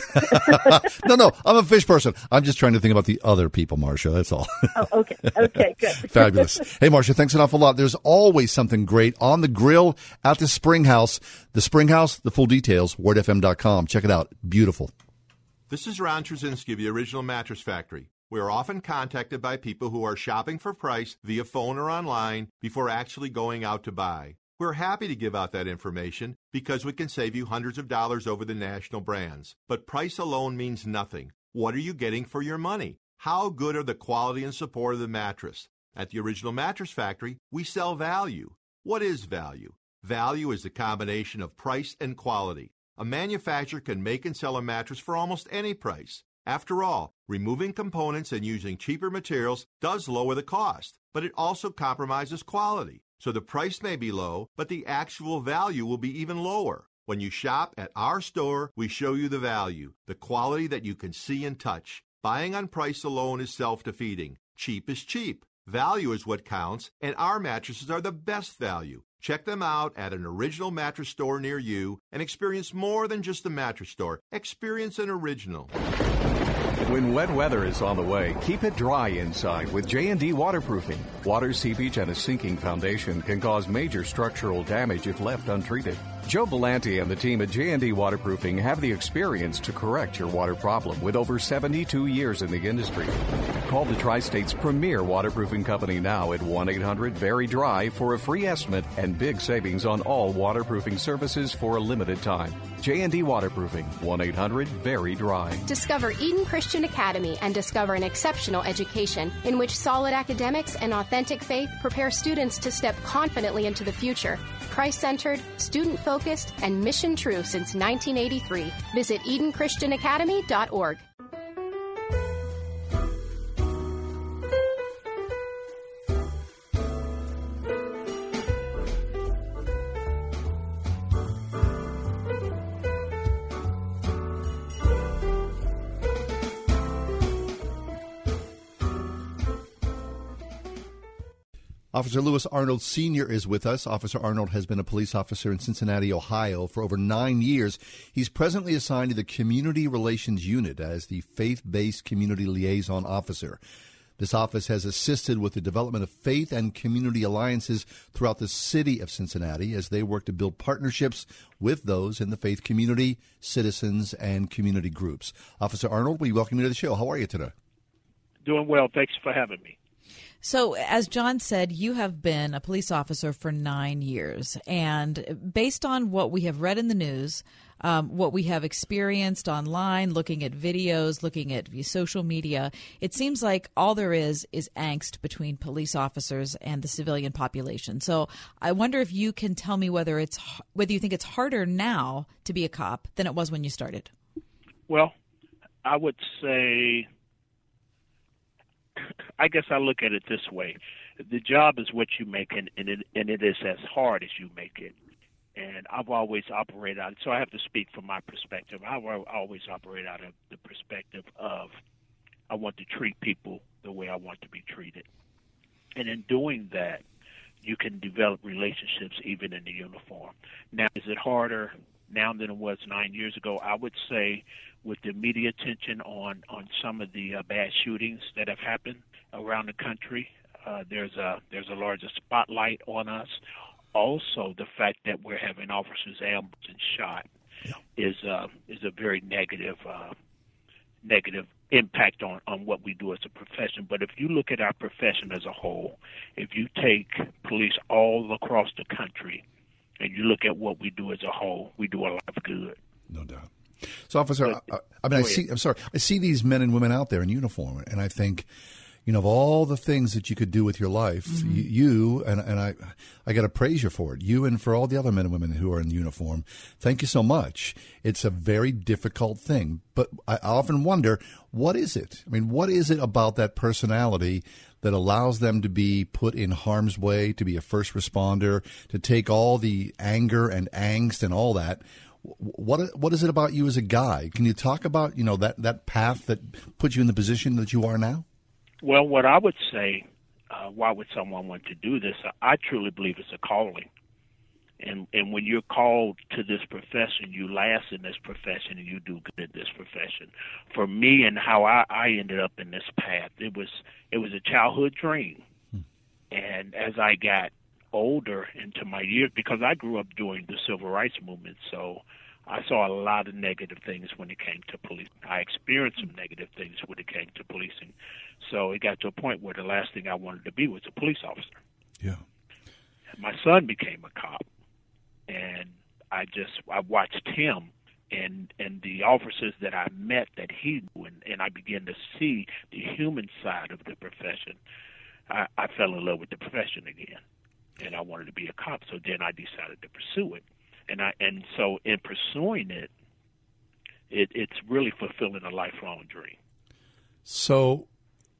no, no, I'm a fish person. I'm just trying to think about the other people, Marcia, that's all. oh, okay. Okay, good. Fabulous. Hey, Marcia, thanks an awful lot. There's always something great on the grill at the Springhouse. The Springhouse, the full details, word f m dot com. Check it out. Beautiful. This is Ron Trzynski of the Original Mattress Factory. We are often contacted by people who are shopping for price via phone or online before actually going out to buy. We're happy to give out that information because we can save you hundreds of dollars over the national brands. But price alone means nothing. What are you getting for your money? How good are the quality and support of the mattress? At the Original Mattress Factory, we sell value. What is value? Value is the combination of price and quality. A manufacturer can make and sell a mattress for almost any price. After all, removing components and using cheaper materials does lower the cost, but it also compromises quality. So the price may be low, but the actual value will be even lower. When you shop at our store, we show you the value, the quality that you can see and touch. Buying on price alone is self-defeating. Cheap is cheap. Value is what counts, and our mattresses are the best value. Check them out at an original mattress store near you and experience more than just a mattress store. Experience an original. When wet weather is on the way, keep it dry inside with J and D Waterproofing. Water seepage and a sinking foundation can cause major structural damage if left untreated. Joe Belanti and the team at J and D Waterproofing have the experience to correct your water problem with over seventy-two years in the industry. Call the Tri-State's premier waterproofing company now at one eight hundred very dry for a free estimate and big savings on all waterproofing services for a limited time. J and D Waterproofing, one eight hundred very dry. Discover Eden Christian Academy and discover an exceptional education in which solid academics and authentic faith prepare students to step confidently into the future. Christ-centered, student-focused, and mission-true since nineteen eighty-three. Visit Eden Christian Academy dot org. Officer Lewis Arnold Senior is with us. Officer Arnold has been a police officer in Cincinnati, Ohio, for over nine years. He's presently assigned to the Community Relations Unit as the Faith-Based Community Liaison Officer. This office has assisted with the development of faith and community alliances throughout the city of Cincinnati as they work to build partnerships with those in the faith community, citizens, and community groups. Officer Arnold, we welcome you to the show. How are you today? Doing well. Thanks for having me. So, as John said, you have been a police officer for nine years. And based on what we have read in the news, um, what we have experienced online, looking at videos, looking at social media, it seems like all there is is angst between police officers and the civilian population. So I wonder if you can tell me whether it's whether you think it's harder now to be a cop than it was when you started. Well, I would say... I guess I look at it this way. The job is what you make, and, and, it, and it is as hard as you make it. And I've always operated out, so I have to speak from my perspective. I always operate out of the perspective of I want to treat people the way I want to be treated. And in doing that, you can develop relationships even in the uniform. Now, is it harder now than it was nine years ago? I would say with the media attention on, on some of the uh, bad shootings that have happened around the country, uh, there's a there's a larger spotlight on us. Also, the fact that we're having officers ambushed and shot yeah. is uh, is a very negative uh, negative impact on, on what we do as a profession. But if you look at our profession as a whole, if you take police all across the country, and you look at what we do as a whole, we do a lot of good. No doubt. So, Officer, but, I, I mean, I see, I'm sorry, I see these men and women out there in uniform, and I think, you know, of all the things that you could do with your life, mm-hmm. you, you, and and I I got to praise you for it, you and for all the other men and women who are in uniform, thank you so much. It's a very difficult thing, but I often wonder, what is it? I mean, what is it about that personality that allows them to be put in harm's way, to be a first responder, to take all the anger and angst and all that? What What is it about you as a guy? Can you talk about, you know, that, that path that puts you in the position that you are now? Well, what I would say, uh, why would someone want to do this? I truly believe it's a calling. And and when you're called to this profession, you last in this profession and you do good at this profession. For me and how I, I ended up in this path, it was it was a childhood dream. Hmm. And as I got older into my years, because I grew up during the civil rights movement, so I saw a lot of negative things when it came to policing. I experienced some negative things when it came to policing. So it got to a point where the last thing I wanted to be was a police officer. Yeah. My son became a cop. And I just, I watched him and, and the officers that I met that he knew, and, and I began to see the human side of the profession. I, I fell in love with the profession again, and I wanted to be a cop, so then I decided to pursue it. And I and so in pursuing it, it it's really fulfilling a lifelong dream. So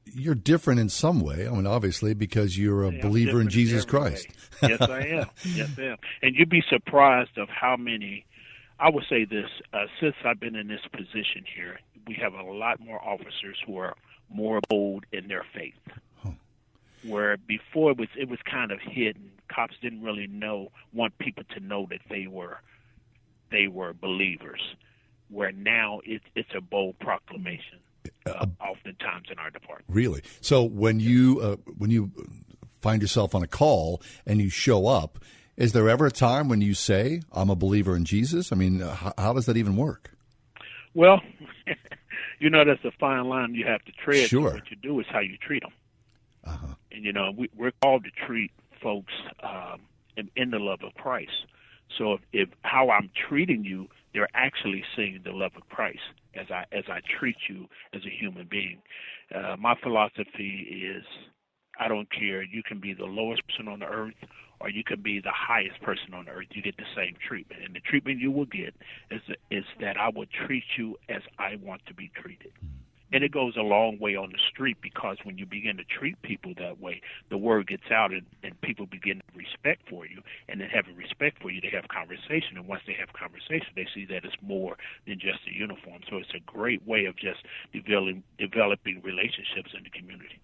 you're different in some way, I mean, obviously, because you're a yeah, believer in Jesus in Christ. Yes, I am. Yes, I am. And you'd be surprised of how many, I would say this, uh, since I've been in this position here, we have a lot more officers who are more bold in their faith. Huh. where before it was it was kind of hidden. Cops didn't really know want people to know that they were they were believers. Where now it's it's a bold proclamation, uh, oftentimes in our department. Really? So when you uh, when you find yourself on a call and you show up, is there ever a time when you say, "I'm a believer in Jesus"? I mean, uh, how, how does that even work? Well, you know, that's a fine line you have to tread. Sure. What you do is how you treat them. Uh-huh. And, you know, we, we're called to treat folks um, in, in the love of Christ. So if, if how I'm treating you, they're actually seeing the love of Christ as I as I treat you as a human being. Uh, my philosophy is I don't care. You can be the lowest person on the earth or you can be the highest person on earth. You get the same treatment. And the treatment you will get is, is that I will treat you as I want to be treated. And it goes a long way on the street because when you begin to treat people that way, the word gets out and, and people begin to have respect for you. And then having respect for you, they have conversation. And once they have conversation, they see that it's more than just a uniform. So it's a great way of just developing, developing relationships in the community.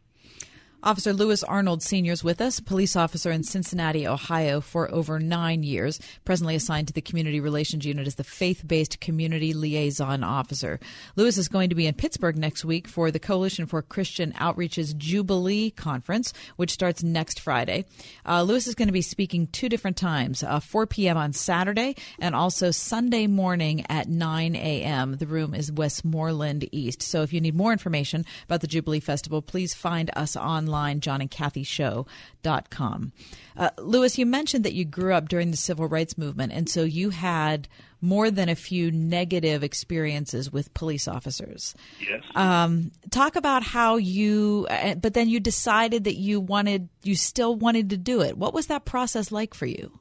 Officer Lewis Arnold Senior is with us, police officer in Cincinnati, Ohio, for over nine years, presently assigned to the Community Relations Unit as the Faith-Based Community Liaison Officer. Lewis is going to be in Pittsburgh next week for the Coalition for Christian Outreach's Jubilee Conference, which starts next Friday. Uh, Lewis is going to be speaking two different times, uh, four p.m. on Saturday and also Sunday morning at nine a.m. The room is Westmoreland East. So if you need more information about the Jubilee Festival, please find us online. john and kathy show dot com. Uh, Lewis, you mentioned that you grew up during the civil rights movement, and so you had more than a few negative experiences with police officers. Yes. Um, talk about how you, but then you decided that you wanted, you still wanted to do it. What was that process like for you?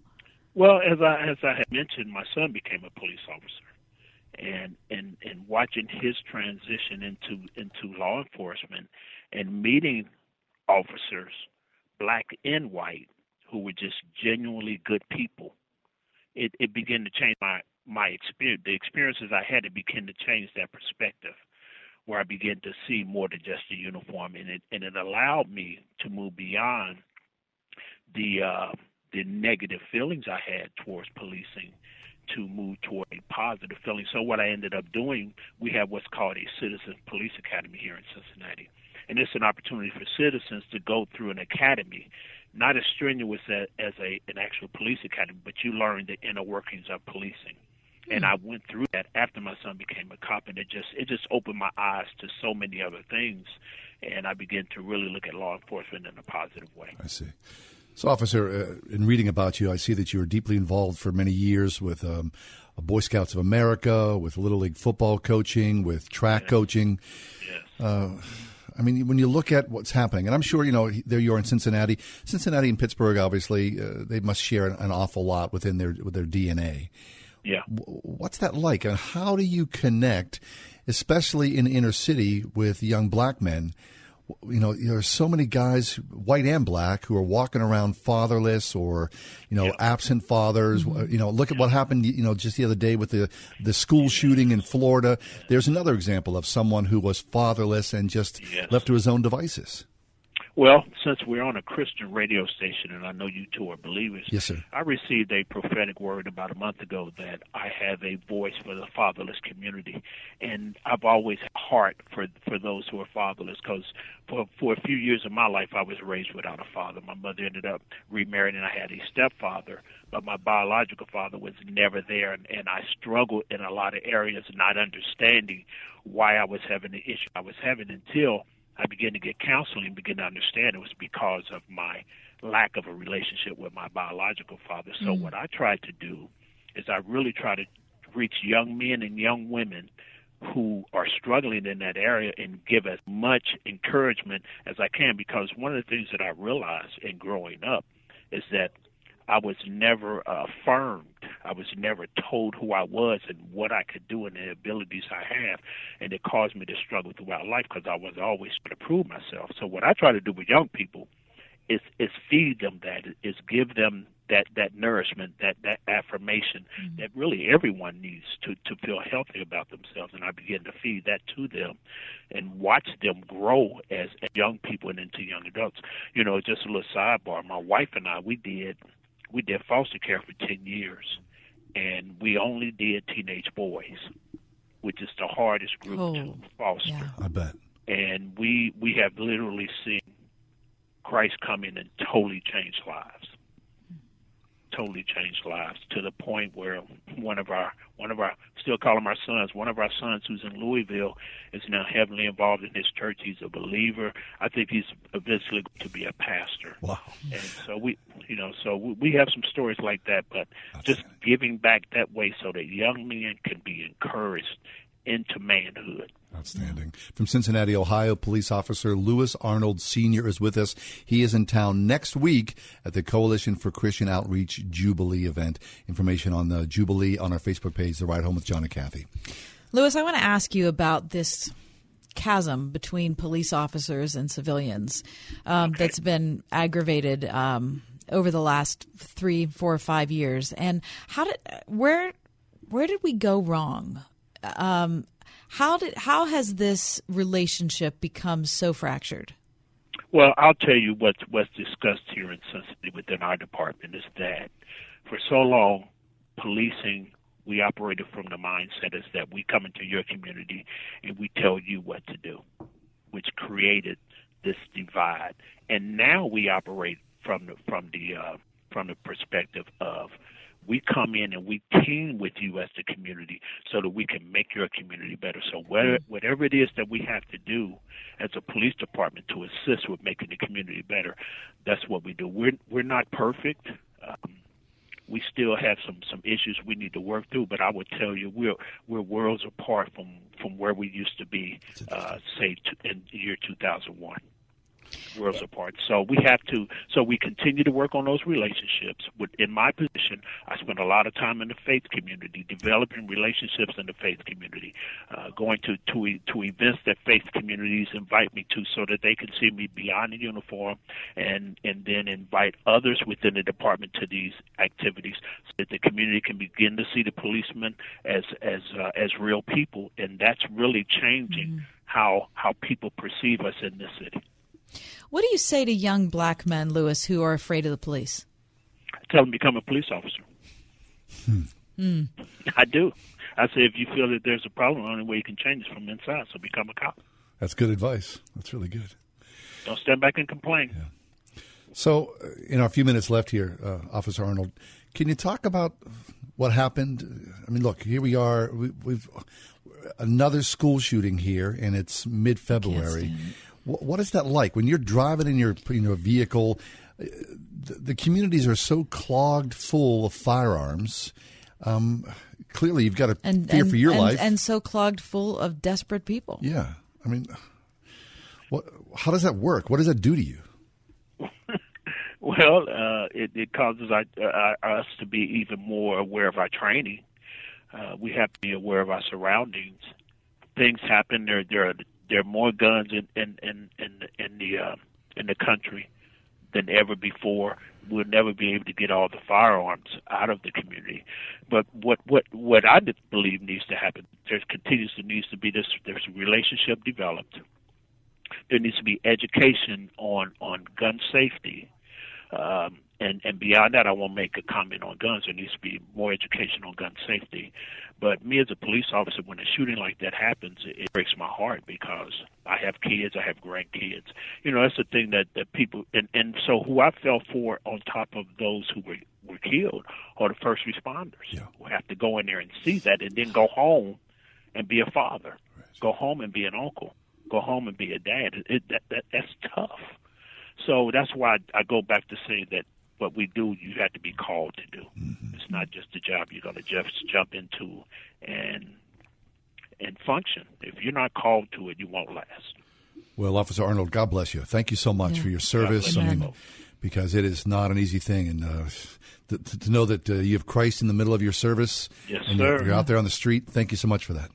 Well, as I as I had mentioned, my son became a police officer, and and and watching his transition into into law enforcement and meeting officers, black and white, who were just genuinely good people. It, it began to change my, my experience. The experiences I had, it began to change that perspective, where I began to see more than just the uniform, and it and it allowed me to move beyond the uh, the negative feelings I had towards policing to move toward a positive feeling. So what I ended up doing, we have what's called a Citizen Police Academy here in Cincinnati. And it's an opportunity for citizens to go through an academy, not as strenuous as, as a, an actual police academy, but you learn the inner workings of policing. Mm-hmm. And I went through that after my son became a cop, and it just it just opened my eyes to so many other things, and I began to really look at law enforcement in a positive way. I see. So, Officer, uh, in reading about you, I see that you were deeply involved for many years with um, Boy Scouts of America, with Little League football coaching, with track yeah. coaching. Yes. Uh, I mean, when you look at what's happening, and I'm sure, you know, there you are in Cincinnati. Cincinnati and Pittsburgh, obviously, uh, they must share an, an awful lot within their with their D N A. Yeah. W- what's that like? And how do you connect, especially in inner city, with young black men? You know, there are so many guys, white and black, who are walking around fatherless or, you know, yeah. absent fathers. Mm-hmm. You know, look at what happened, you know, just the other day with the, the school shooting in Florida. There's another example of someone who was fatherless and just yes. left to his own devices. Well, since we're on a Christian radio station, and I know you two are believers, yes, sir. I received a prophetic word about a month ago that I have a voice for the fatherless community, and I've always had a heart for for those who are fatherless, because for, for a few years of my life, I was raised without a father. My mother ended up remarried, and I had a stepfather, but my biological father was never there, and, and I struggled in a lot of areas not understanding why I was having the issue I was having until I began to get counseling and began to understand it was because of my lack of a relationship with my biological father. So mm-hmm. what I tried to do is I really try to reach young men and young women who are struggling in that area and give as much encouragement as I can, because one of the things that I realized in growing up is that I was never affirmed. I was never told who I was and what I could do and the abilities I have. And it caused me to struggle throughout life because I was always trying to prove myself. So what I try to do with young people is, is feed them that, is give them that, that nourishment, that, that affirmation mm-hmm. that really everyone needs to, to feel healthy about themselves. And I began to feed that to them and watch them grow as, as young people and into young adults. You know, just a little sidebar, my wife and I, we did we did foster care for ten years, and we only did teenage boys, which is the hardest group oh, to foster. Yeah. I bet. And we we have literally seen Christ come in and totally change lives. Totally change lives to the point where one of our one of our still call him our sons, one of our sons who's in Louisville is now heavily involved in his church. He's a believer. I think he's eventually going to be a pastor. Wow. And so we you know, so we have some stories like that, but That's just funny. Giving back that way so that young men can be encouraged into manhood. Outstanding. From Cincinnati, Ohio, police officer Lewis Arnold Senior is with us. He is in town next week at the Coalition for Christian Outreach Jubilee event. Information on the Jubilee on our Facebook page, The Ride Home with John and Kathy. Lewis, I want to ask you about this chasm between police officers and civilians um, okay. that's been aggravated um, over the last three, four, or five years. And how did where where did we go wrong? Um, how did how has this relationship become so fractured? Well, I'll tell you what's what's discussed here in Cincinnati within our department is that for so long, policing, we operated from the mindset is that we come into your community and we tell you what to do, which created this divide. And now we operate from the from the uh, from the perspective of we come in and we team with you as the community so that we can make your community better. So whether, whatever it is that we have to do as a police department to assist with making the community better, that's what we do. We're we're not perfect. Um, we still have some, some issues we need to work through, but I would tell you we're we're worlds apart from, from where we used to be, uh, say, t- in the year two thousand one. Worlds apart. So we have to, so we continue to work on those relationships. In my position, I spent a lot of time in the faith community, developing relationships in the faith community, uh, going to, to to events that faith communities invite me to so that they can see me beyond the uniform and, and then invite others within the department to these activities so that the community can begin to see the policemen as, as, uh, as real people. And that's really changing mm-hmm. how how people perceive us in this city. What do you say to young black men, Lewis, who are afraid of the police? I tell them become a police officer. Hmm. Mm. I do. I say if you feel that there's a problem, the only way you can change is from inside, so become a cop. That's good advice. That's really good. Don't stand back and complain. Yeah. So, you know, a few minutes left here, uh, Officer Arnold. Can you talk about what happened? I mean, look, here we are. We, we've another school shooting here, and it's mid-February. What is that like when you're driving in your in your vehicle? The, the communities are so clogged full of firearms. Um, clearly, you've got to and, fear and, for your and, life, and so clogged full of desperate people. Yeah, I mean, what? How does that work? What does that do to you? Well, uh, it, it causes our, uh, us to be even more aware of our training. Uh, we have to be aware of our surroundings. Things happen. There, there are. There are more guns in in in in, in the uh, in the country than ever before. We'll never be able to get all the firearms out of the community. But what what what I believe needs to happen, there continues to needs to be this there's a relationship developed. There needs to be education on on gun safety. Um, And, and beyond that, I won't make a comment on guns. There needs to be more education on gun safety. But me as a police officer, when a shooting like that happens, it, it breaks my heart because I have kids, I have grandkids. You know, that's the thing that, that people and, – and so who I fell for on top of those who were, were killed are the first responders yeah. who have to go in there and see that and then go home and be a father, right. go home and be an uncle, go home and be a dad. It, it, that, that, that's tough. So that's why I, I go back to saying that what we do, you have to be called to do. Mm-hmm. It's not just a job you're going to just jump into and and function. If you're not called to it, you won't last. Well, Officer Arnold, God bless you. Thank you so much yeah. for your service. I mean, you. Because it is not an easy thing. And uh, to, to know that uh, you have Christ in the middle of your service. Yes, and sir. You're out there on the street. Thank you so much for that.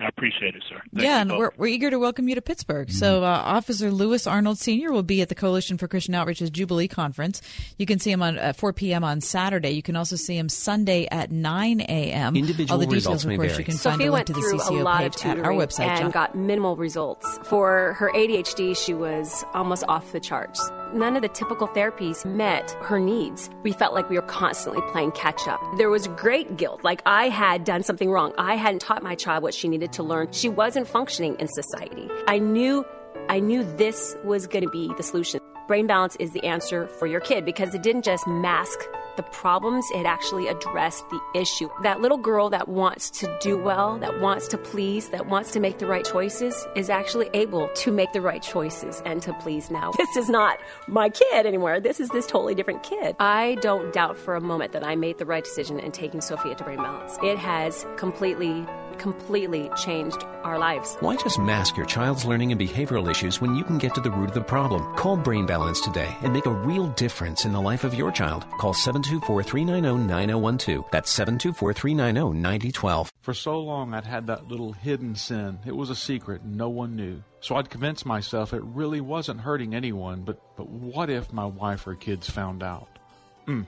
I appreciate appreciate it, sir. Thank yeah, and both. we're we're eager to welcome you to Pittsburgh. Mm-hmm. So uh, Officer Lewis Arnold Senior will be at the Coalition for Christian Outreach's Jubilee Conference. You can see him on at four p.m. on Saturday. You can also see him Sunday at nine a.m. Individual All the details, of course, you can Sophie find a link to the C C O page at our website. And John. got minimal results. For her A D H D, she was almost off the charts. None of the typical therapies met her needs. We felt like we were constantly playing catch up. There was great guilt, like I had done something wrong. I hadn't taught my child what she needed to learn. She wasn't functioning in society. I knew, I knew this was going to be the solution. Brain balance is the answer for your kid because it didn't just mask the problems, it actually addressed the issue. That little girl that wants to do well, that wants to please, that wants to make the right choices is actually able to make the right choices and to please now. This is not my kid anymore. This is this totally different kid. I don't doubt for a moment that I made the right decision in taking Sophia to Brain Balance. It has completely completely changed our lives. Why just mask your child's learning and behavioral issues when you can get to the root of the problem? Call Brain Balance today and make a real difference in the life of your child. Call seven two four, three nine zero, nine zero one two. That's seven two four, three nine zero, nine zero one two. For so long, I'd had that little hidden sin. It was a secret no one knew. So I'd convince myself it really wasn't hurting anyone, but, but what if my wife or kids found out? Mm,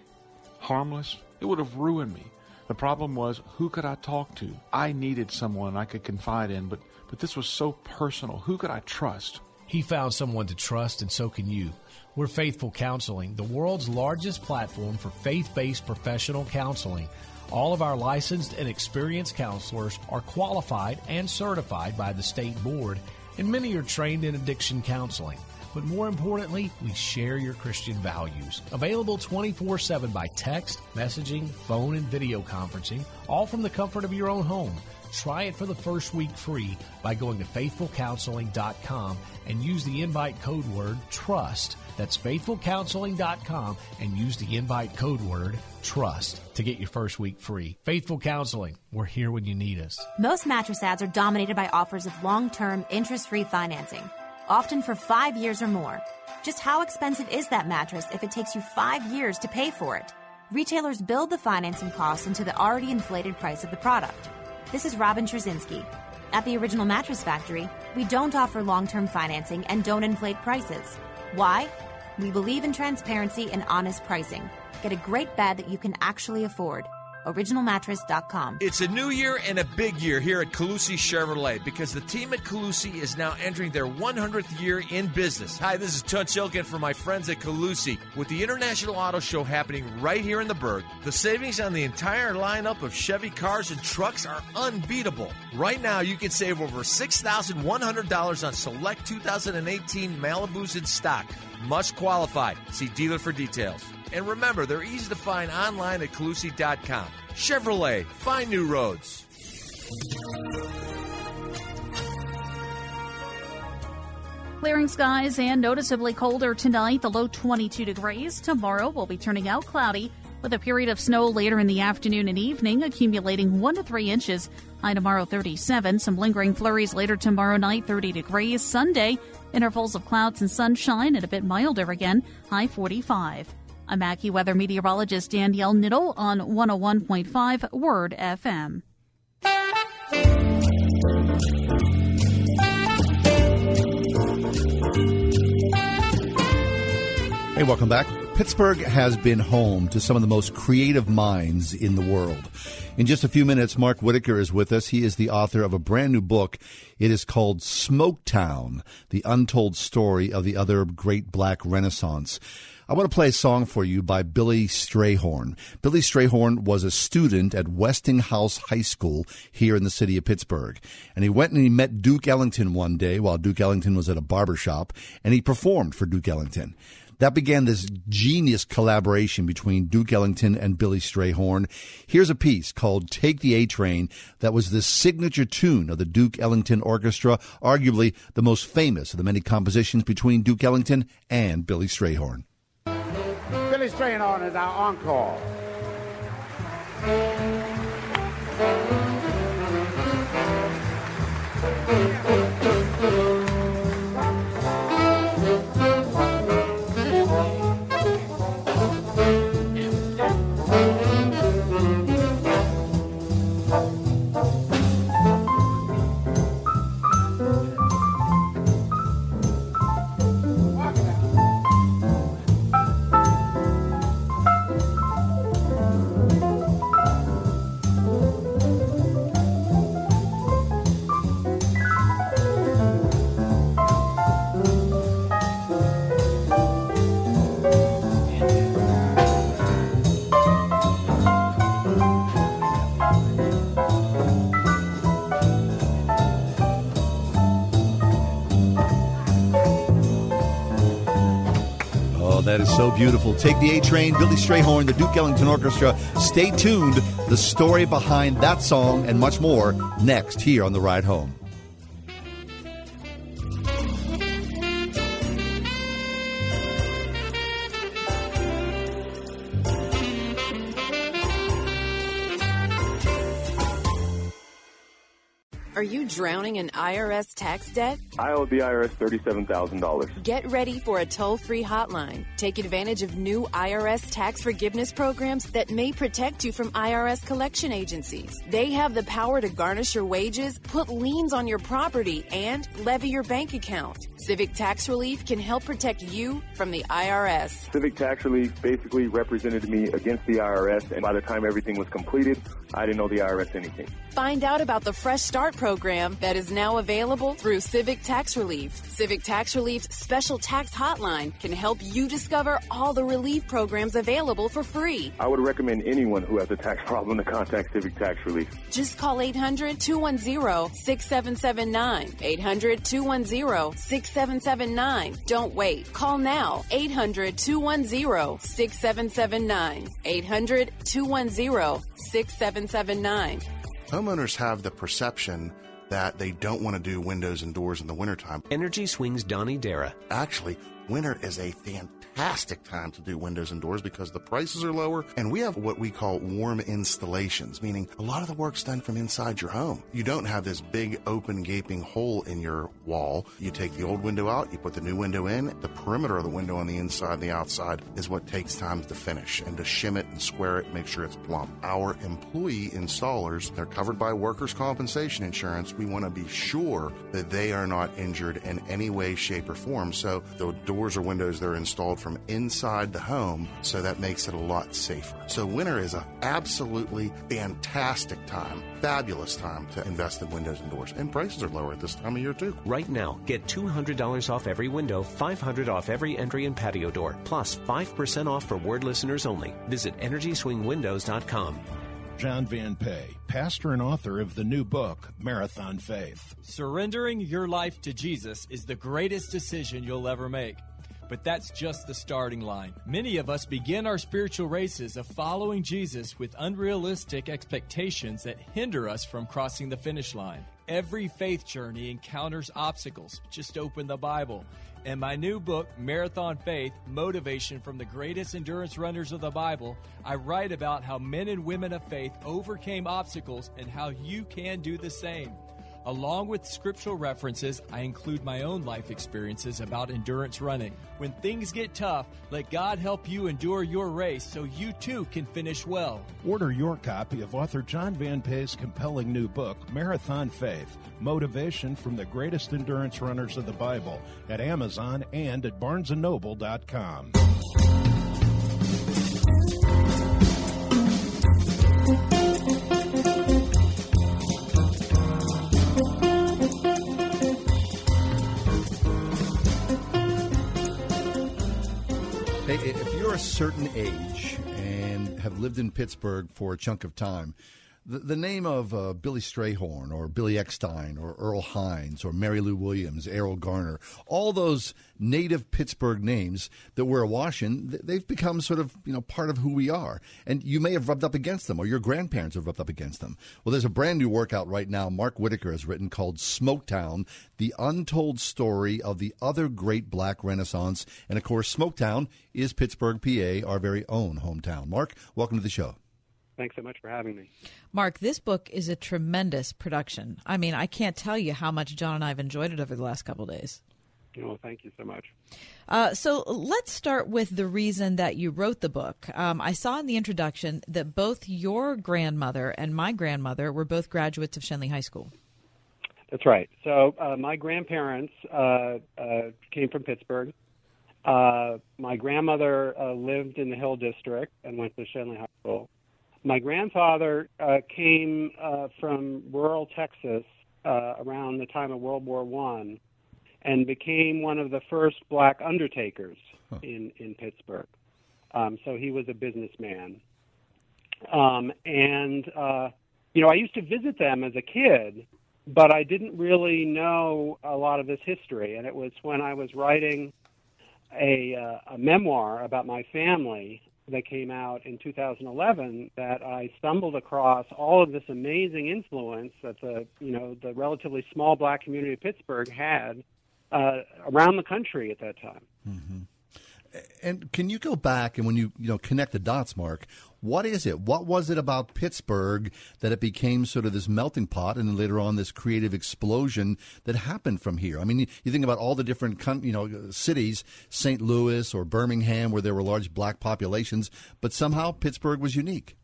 harmless? It would have ruined me. The problem was, who could I talk to? I needed someone I could confide in, but, but this was so personal. Who could I trust? He found someone to trust, and so can you. We're Faithful Counseling, the world's largest platform for faith-based professional counseling. All of our licensed and experienced counselors are qualified and certified by the state board, and many are trained in addiction counseling. But more importantly, we share your Christian values. Available twenty-four seven by text, messaging, phone, and video conferencing, all from the comfort of your own home. Try it for the first week free by going to faithful counseling dot com and use the invite code word TRUST. That's faithful counseling dot com and use the invite code word TRUST to get your first week free. Faithful Counseling. We're here when you need us. Most mattress ads are dominated by offers of long-term, interest-free financing, often for five years or more. Just how expensive is that mattress if it takes you five years to pay for it? Retailers build the financing costs into the already inflated price of the product. This is Robin Trzynski. At the Original Mattress Factory, we don't offer long-term financing and don't inflate prices. Why? We believe in transparency and honest pricing. Get a great bed that you can actually afford. original mattress dot com. It's a new year and a big year here at Calusi Chevrolet because the team at Calusi is now entering their hundredth year in business. Hi, this is Tunch Ilkin for my friends at Calusi. With the International Auto Show happening right here in the Berg, the savings on the entire lineup of Chevy cars and trucks are unbeatable. Right now, you can save over six thousand one hundred dollars on select two thousand eighteen Malibus in stock. Must qualify. See dealer for details. And remember, they're easy to find online at Calusi dot com. Chevrolet, find new roads. Clearing skies and noticeably colder tonight, the low twenty-two degrees. Tomorrow will be turning out cloudy with a period of snow later in the afternoon and evening, accumulating one to three inches. High tomorrow, thirty-seven. Some lingering flurries later tomorrow night, thirty degrees. Sunday, intervals of clouds and sunshine and a bit milder again, high forty-five. I'm AccuWeather meteorologist Danielle Niddle on one oh one point five Word F M. Hey, welcome back. Pittsburgh has been home to some of the most creative minds in the world. In just a few minutes, Mark Whitaker is with us. He is the author of a brand new book. It is called Smoketown, The Untold Story of the Other Great Black Renaissance. I want to play a song for you by Billy Strayhorn. Billy Strayhorn was a student at Westinghouse High School here in the city of Pittsburgh. And he went and he met Duke Ellington one day while Duke Ellington was at a barber shop, and he performed for Duke Ellington. That began this genius collaboration between Duke Ellington and Billy Strayhorn. Here's a piece called Take the A-Train that was the signature tune of the Duke Ellington Orchestra, arguably the most famous of the many compositions between Duke Ellington and Billy Strayhorn. Billy Strayhorn is our encore. that is so beautiful. Take the A Train, Billy Strayhorn, the Duke Ellington Orchestra. Stay tuned. The story behind that song and much more next here on The Ride Home. Are you drowning in I R S tax debt? I owe the I R S thirty-seven thousand dollars. Get ready for a toll-free hotline. Take advantage of new I R S tax forgiveness programs that may protect you from I R S collection agencies. They have the power to garnish your wages, put liens on your property, and levy your bank account. Civic Tax Relief can help protect you from the I R S. Civic Tax Relief basically represented me against the I R S, and by the time everything was completed, I didn't owe the I R S anything. Find out about the Fresh Start program that is now available through Civic Tax Relief. Civic Tax Relief's special tax hotline can help you discover all the relief programs available for free. I would recommend anyone who has a tax problem to contact Civic Tax Relief. Just call eight hundred, two one zero, six seven seven nine. eight hundred, two one zero, six seven seven nine. Don't wait. Call now. eight hundred, two one zero, six seven seven nine. eight hundred, two one zero, six seven seven nine. Homeowners have the perception that they don't want to do windows and doors in the wintertime. Energy Swings Donnie Dara. Actually, winter is a fantastic time to do windows and doors because the prices are lower, and we have what we call warm installations, meaning a lot of the work's done from inside your home. You don't have this big, open, gaping hole in your wall. You take the old window out, you put the new window in. The perimeter of the window on the inside and the outside is what takes time to finish and to shim it and square it and make sure it's plumb. Our employee installers, they're covered by workers' compensation insurance. We want to be sure that they are not injured in any way, shape, or form. So the doors or windows, they're installed from inside the home, so that makes it a lot safer. So winter is an absolutely fantastic time, fabulous time to invest in windows and doors. And prices are lower at this time of year, too. Right now, get two hundred dollars off every window, five hundred dollars off every entry and patio door, plus five percent off for word listeners only. Visit energy swing windows dot com. John Van Pay, pastor and author of the new book, Marathon Faith. Surrendering your life to Jesus is the greatest decision you'll ever make. But that's just the starting line. Many of us begin our spiritual races of following Jesus with unrealistic expectations that hinder us from crossing the finish line. Every faith journey encounters obstacles. Just open the Bible. And my new book, Marathon Faith, Motivation from the Greatest Endurance Runners of the Bible, I write about how men and women of faith overcame obstacles and how you can do the same. Along with scriptural references, I include my own life experiences about endurance running. When things get tough, let God help you endure your race so you too can finish well. Order your copy of author John Van Pay's compelling new book, Marathon Faith, Motivation from the Greatest Endurance Runners of the Bible, at Amazon and at barnes and noble dot com. If you're a certain age and have lived in Pittsburgh for a chunk of time, the, the name of uh, Billy Strayhorn or Billy Eckstine or Earl Hines or Mary Lou Williams, Errol Garner, all those native Pittsburgh names that we're awash in, they've become sort of, you know, part of who we are. And you may have rubbed up against them, or your grandparents have rubbed up against them. Well, there's a brand new work out right now Mark Whitaker has written called Smoketown, The Untold Story of the Other Great Black Renaissance. And, of course, Smoketown is Pittsburgh, P A, our very own hometown. Mark, welcome to the show. Thanks so much for having me. Mark, this book is a tremendous production. I mean, I can't tell you how much John and I have enjoyed it over the last couple of days. Well, thank you so much. Uh, so let's start with the reason that you wrote the book. Um, I saw in the introduction that both your grandmother and my grandmother were both graduates of Schenley High School. That's right. So uh, my grandparents uh, uh, came from Pittsburgh. Uh, my grandmother uh, lived in the Hill District and went to Schenley High School. My grandfather uh, came uh, from rural Texas uh, around the time of World War One, and became one of the first black undertakers huh. in, in Pittsburgh. Um, so he was a businessman. Um, and, uh, you know, I used to visit them as a kid, but I didn't really know a lot of this history. And it was when I was writing a, uh, a memoir about my family that came out in two thousand eleven that I stumbled across all of this amazing influence that the, you know, the relatively small black community of Pittsburgh had uh, around the country at that time. Mm-hmm. And can you go back and when you, you know, connect the dots, Mark, what is it? What was it about Pittsburgh that it became sort of this melting pot and later on this creative explosion that happened from here? I mean, you think about all the different, you know, cities, Saint Louis or Birmingham, where there were large black populations, but somehow Pittsburgh was unique.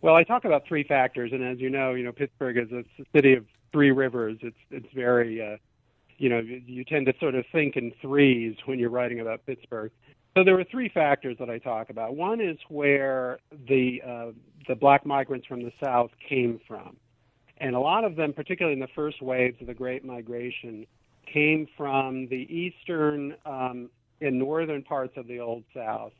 Well, I talk about three factors, and as you know, you know, Pittsburgh is a city of three rivers. It's it's very uh, you know, you tend to sort of think in threes when you're writing about Pittsburgh. So there were three factors that I talk about. One is where the uh, the black migrants from the South came from. And a lot of them, particularly in the first waves of the Great Migration, came from the eastern um, and northern parts of the Old South,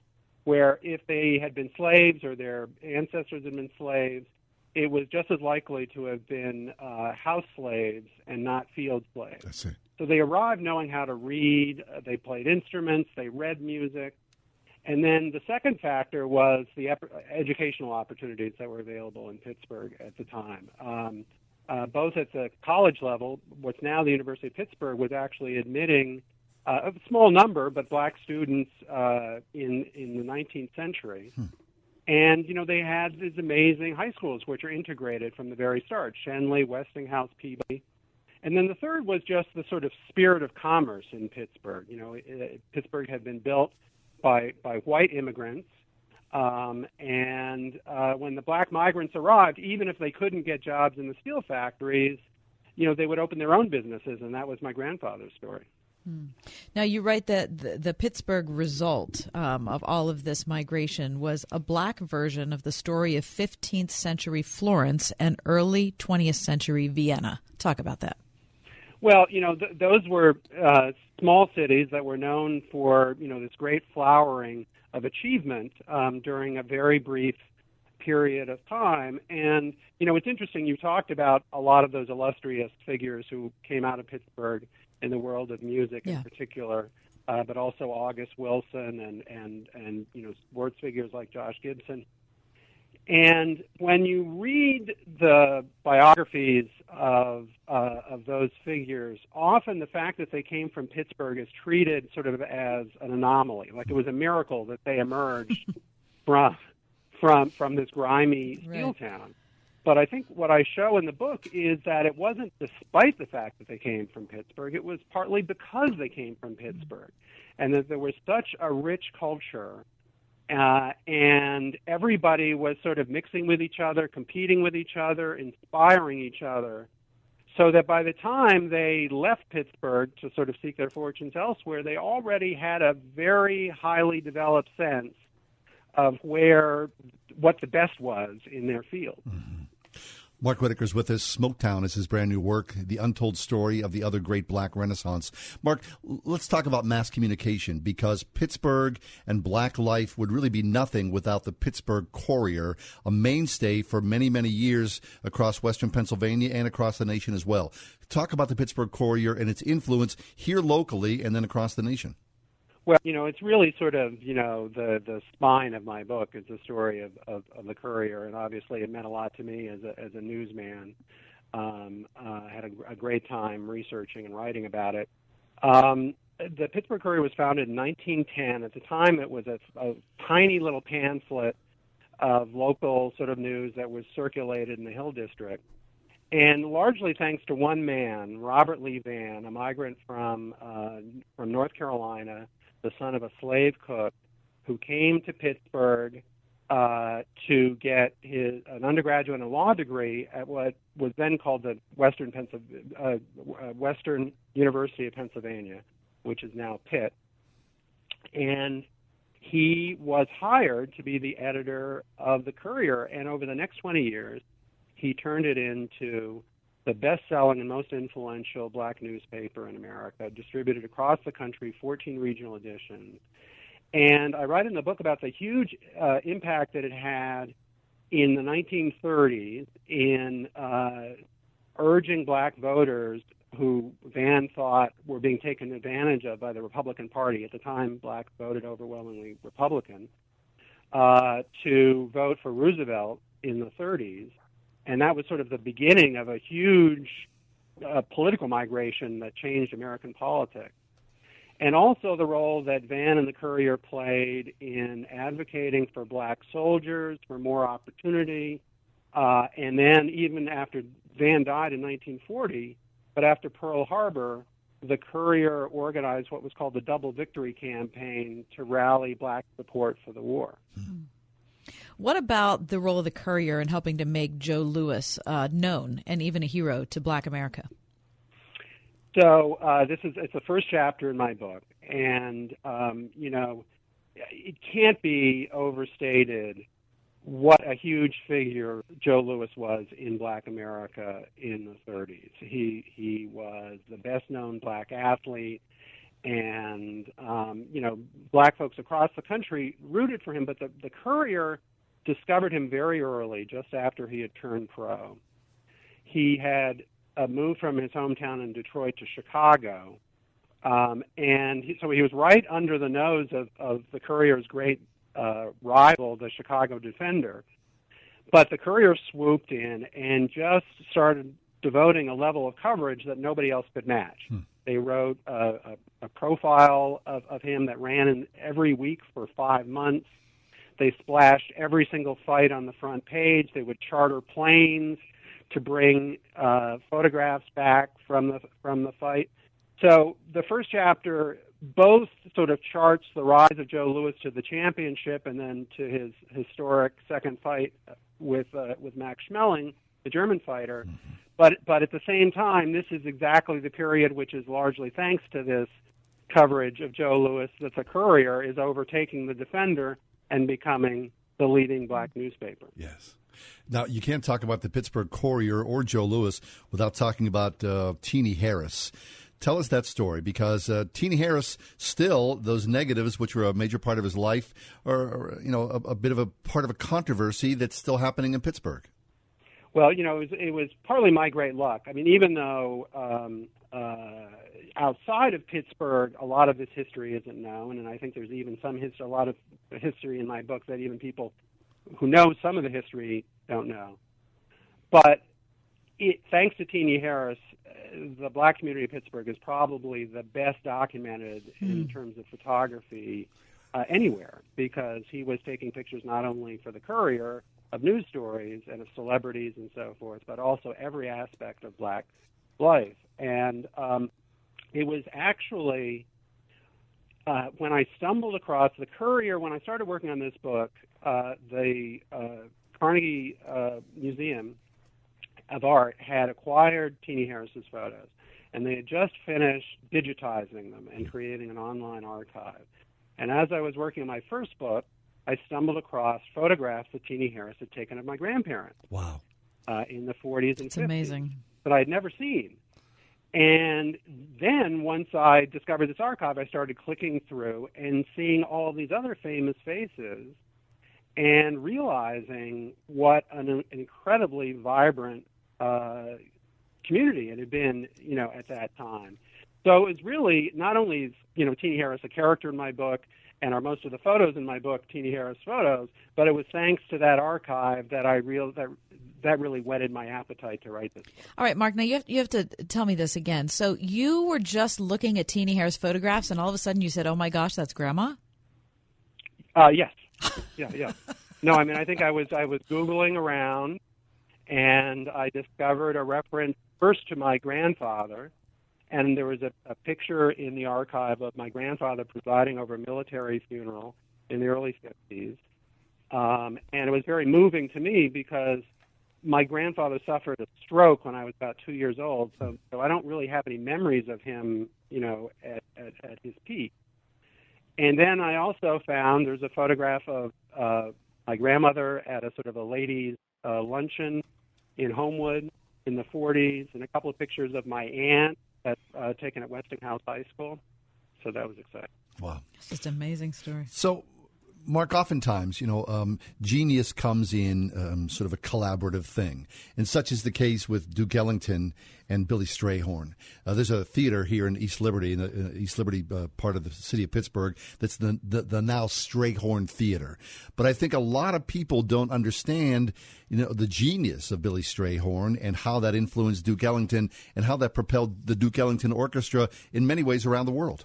where if they had been slaves or their ancestors had been slaves, it was just as likely to have been uh, house slaves and not field slaves. That's it. So they arrived knowing how to read, uh, they played instruments, they read music. And then the second factor was the ep- educational opportunities that were available in Pittsburgh at the time. Um, uh, both at the college level, what's now the University of Pittsburgh was actually admitting uh, a small number, but black students uh, in, in the nineteenth century. Hmm. And, you know, they had these amazing high schools, which are integrated from the very start, Shenley, Westinghouse, Peabody. And then the third was just the sort of spirit of commerce in Pittsburgh. You know, it, it, Pittsburgh had been built by, by white immigrants, um, and uh, when the black migrants arrived, even if they couldn't get jobs in the steel factories, you know, they would open their own businesses, and that was my grandfather's story. Hmm. Now, you write that the, the Pittsburgh result um, of all of this migration was a black version of the story of fifteenth century Florence and early twentieth century Vienna. Talk about that. Well, you know, th- those were uh, small cities that were known for, you know, this great flowering of achievement um, during a very brief period of time. And, you know, it's interesting, you talked about a lot of those illustrious figures who came out of Pittsburgh in the world of music yeah. in particular, uh, but also August Wilson and, and, and, you know, words figures like Josh Gibson. And when you read the biographies of uh, of those figures, often the fact that they came from Pittsburgh is treated sort of as an anomaly, like it was a miracle that they emerged from, from from this grimy steel right. town. But I think what I show in the book is that it wasn't despite the fact that they came from Pittsburgh. It was partly because they came from Pittsburgh and that there was such a rich culture uh, and everybody was sort of mixing with each other, competing with each other, inspiring each other, so that by the time they left Pittsburgh to sort of seek their fortunes elsewhere, they already had a very highly developed sense of where what the best was in their field. Mm-hmm. Mark Whitaker's with us. Smoketown is his brand new work, The Untold Story of the Other Great Black Renaissance. Mark, let's talk about mass communication, because Pittsburgh and black life would really be nothing without the Pittsburgh Courier, a mainstay for many, many years across western Pennsylvania and across the nation as well. Talk about the Pittsburgh Courier and its influence here locally and then across the nation. Well, you know, it's really sort of, you know, the, the spine of my book is the story of, of, of the Courier, and obviously it meant a lot to me as a, as a newsman. Um, uh, had a, a great time researching and writing about it. Um, the Pittsburgh Courier was founded in nineteen ten. At the time, it was a, a tiny little pamphlet of local sort of news that was circulated in the Hill District. And largely thanks to one man, Robert Lee Vann, a migrant from uh, from North Carolina, the son of a slave cook who came to Pittsburgh uh, to get his an undergraduate and a law degree at what was then called the Western Pennsylvania, uh, Western University of Pennsylvania, which is now Pitt. And he was hired to be the editor of the Courier, and over the next twenty years, he turned it into the best-selling and most influential black newspaper in America, distributed across the country, fourteen regional editions. And I write in the book about the huge uh, impact that it had in the nineteen thirties in uh, urging black voters who Van thought were being taken advantage of by the Republican Party. At the time, black voted overwhelmingly Republican, uh, to vote for Roosevelt in the thirties. And that was sort of the beginning of a huge uh, political migration that changed American politics. And also the role that Van and the Courier played in advocating for black soldiers, for more opportunity. Uh, and then even after Van died in nineteen forty, but after Pearl Harbor, the Courier organized what was called the Double Victory Campaign to rally black support for the war. Mm-hmm. What about the role of the Courier in helping to make Joe Louis uh, known and even a hero to black America? So uh, this is it's the first chapter in my book, and, um, you know, it can't be overstated what a huge figure Joe Louis was in black America in the thirties. He he was the best-known black athlete, and, um, you know, black folks across the country rooted for him, but the, the Courier discovered him very early, just after he had turned pro. He had uh, moved from his hometown in Detroit to Chicago, um, and he, so he was right under the nose of, of the Courier's great Uh, rival, the Chicago Defender. But the Courier swooped in and just started devoting a level of coverage that nobody else could match. Hmm. They wrote a, a, a profile of, of him that ran in every week for five months. They splashed every single fight on the front page. They would charter planes to bring uh, photographs back from the from the fight. So the first chapter both sort of charts the rise of Joe Louis to the championship and then to his historic second fight with uh, with Max Schmeling, the German fighter. Mm-hmm. But but at the same time, this is exactly the period which is largely thanks to this coverage of Joe Louis that the Courier is overtaking the Defender and becoming the leading black newspaper. Yes. Now, you can't talk about the Pittsburgh Courier or Joe Louis without talking about uh, Teenie Harris. Tell us that story, because uh, Teenie Harris, still, those negatives, which were a major part of his life, are, you know, a, a bit of a part of a controversy that's still happening in Pittsburgh. Well, you know, it was, it was partly my great luck. I mean, even though um, uh, outside of Pittsburgh, a lot of this history isn't known, and I think there's even some history, a lot of history in my book that even people who know some of the history don't know. But it, thanks to Teenie Harris, the black community of Pittsburgh is probably the best documented mm. in terms of photography uh, anywhere, because he was taking pictures not only for the Courier of news stories and of celebrities and so forth, but also every aspect of black life. And um, it was actually uh, when I stumbled across the Courier, when I started working on this book, uh, the uh, Carnegie uh, Museum of Art had acquired Teenie Harris's photos, and they had just finished digitizing them and creating an online archive. And as I was working on my first book, I stumbled across photographs that Teenie Harris had taken of my grandparents. Wow. Uh, in the forties and That's fifties. Amazing. That I had never seen. And then once I discovered this archive, I started clicking through and seeing all these other famous faces and realizing what an incredibly vibrant Uh, community it had been, you know, at that time. So it's really not only, you know, Teenie Harris, a character in my book, and are most of the photos in my book, Teenie Harris photos, but it was thanks to that archive that I real that that really whetted my appetite to write this book. All right, Mark. Now you have you have to tell me this again. So you were just looking at Teenie Harris photographs, and all of a sudden you said, "Oh my gosh, that's Grandma." Uh, yes. Yeah. Yeah. No, I mean, I think I was I was Googling around, and I discovered a reference first to my grandfather, and there was a, a picture in the archive of my grandfather presiding over a military funeral in the early fifties. Um, and it was very moving to me because my grandfather suffered a stroke when I was about two years old, so, so I don't really have any memories of him, you know, at, at, at his peak. And then I also found there's a photograph of uh, my grandmother at a sort of a ladies' uh, luncheon in Homewood in the forties, and a couple of pictures of my aunt that uh, taken at Westinghouse High School. So that was exciting. Wow. It's just an amazing story. So Mark, oftentimes, you know, um, genius comes in um, sort of a collaborative thing, and such is the case with Duke Ellington and Billy Strayhorn. Uh, there's a theater here in East Liberty, in the in East Liberty uh, part of the city of Pittsburgh, that's the, the the now Strayhorn Theater. But I think a lot of people don't understand, you know, the genius of Billy Strayhorn and how that influenced Duke Ellington and how that propelled the Duke Ellington Orchestra in many ways around the world.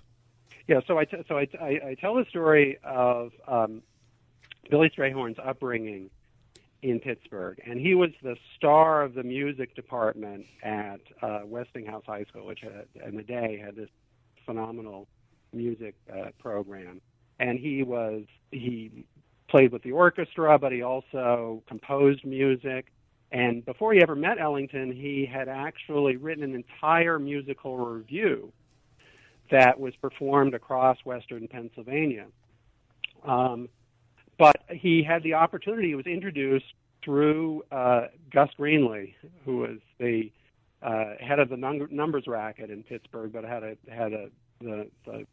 Yeah, so I t- so I, t- I tell the story of um, Billy Strayhorn's upbringing in Pittsburgh, and he was the star of the music department at uh, Westinghouse High School, which had, in the day had this phenomenal music uh, program. And he was he played with the orchestra, but he also composed music. And before he ever met Ellington, he had actually written an entire musical review that was performed across western Pennsylvania. Um, but he had the opportunity, he was introduced through uh, Gus Greenlee, who was the uh, head of the num- numbers racket in Pittsburgh, but had a, had a, the, the,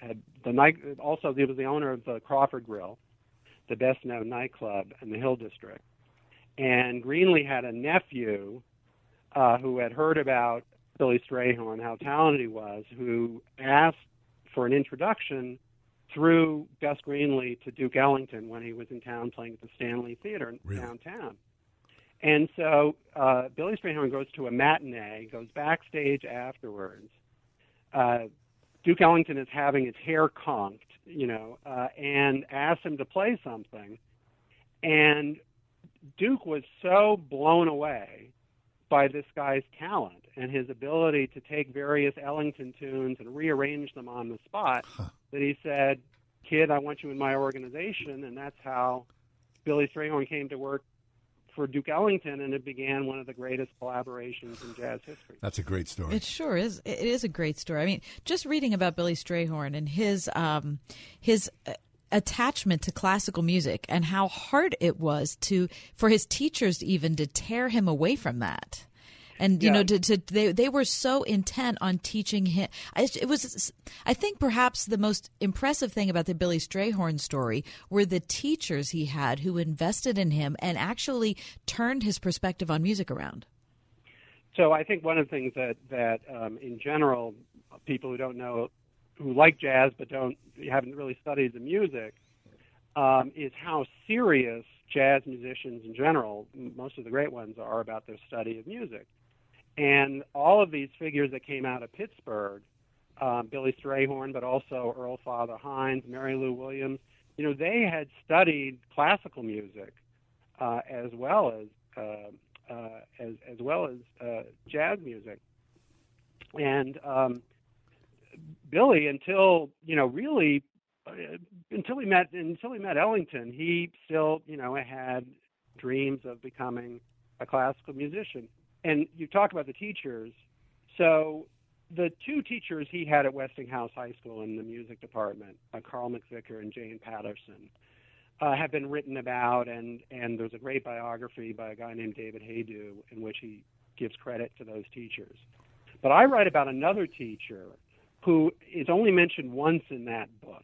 had the night, also he was the owner of the Crawford Grill, the best known nightclub in the Hill District. And Greenlee had a nephew uh, who had heard about Billy Strayhorn, how talented he was, who asked for an introduction through Gus Greenlee to Duke Ellington when he was in town playing at the Stanley Theater in really? downtown. And so uh, Billy Strayhorn goes to a matinee, goes backstage afterwards. Uh, Duke Ellington is having his hair conked, you know, uh, and asks him to play something. And Duke was so blown away by this guy's talent and his ability to take various Ellington tunes and rearrange them on the spot, huh. that he said, "Kid, I want you in my organization." And that's how Billy Strayhorn came to work for Duke Ellington, and it began one of the greatest collaborations in jazz history. That's a great story. It sure is. It is a great story. I mean, just reading about Billy Strayhorn and his um, his uh, attachment to classical music and how hard it was to for his teachers even to tear him away from that. And, you yeah. know, to, to, they they were so intent on teaching him. It was, I think, perhaps the most impressive thing about the Billy Strayhorn story were the teachers he had who invested in him and actually turned his perspective on music around. So I think one of the things that, that um, in general, people who don't know, who like jazz but don't haven't really studied the music, um, is how serious jazz musicians in general, most of the great ones, are about their study of music. And all of these figures that came out of Pittsburgh, um, Billy Strayhorn, but also Earl Father Hines, Mary Lou Williams, you know, they had studied classical music uh, as well as uh, uh, as as well as uh, jazz music. And um, Billy, until you know, really, uh, until he met until he met Ellington, he still you know had dreams of becoming a classical musician. And you talk about the teachers. So the two teachers he had at Westinghouse High School in the music department, uh, Carl McVicker and Jane Patterson, uh, have been written about. And, and there's a great biography by a guy named David Haydu in which he gives credit to those teachers. But I write about another teacher who is only mentioned once in that book,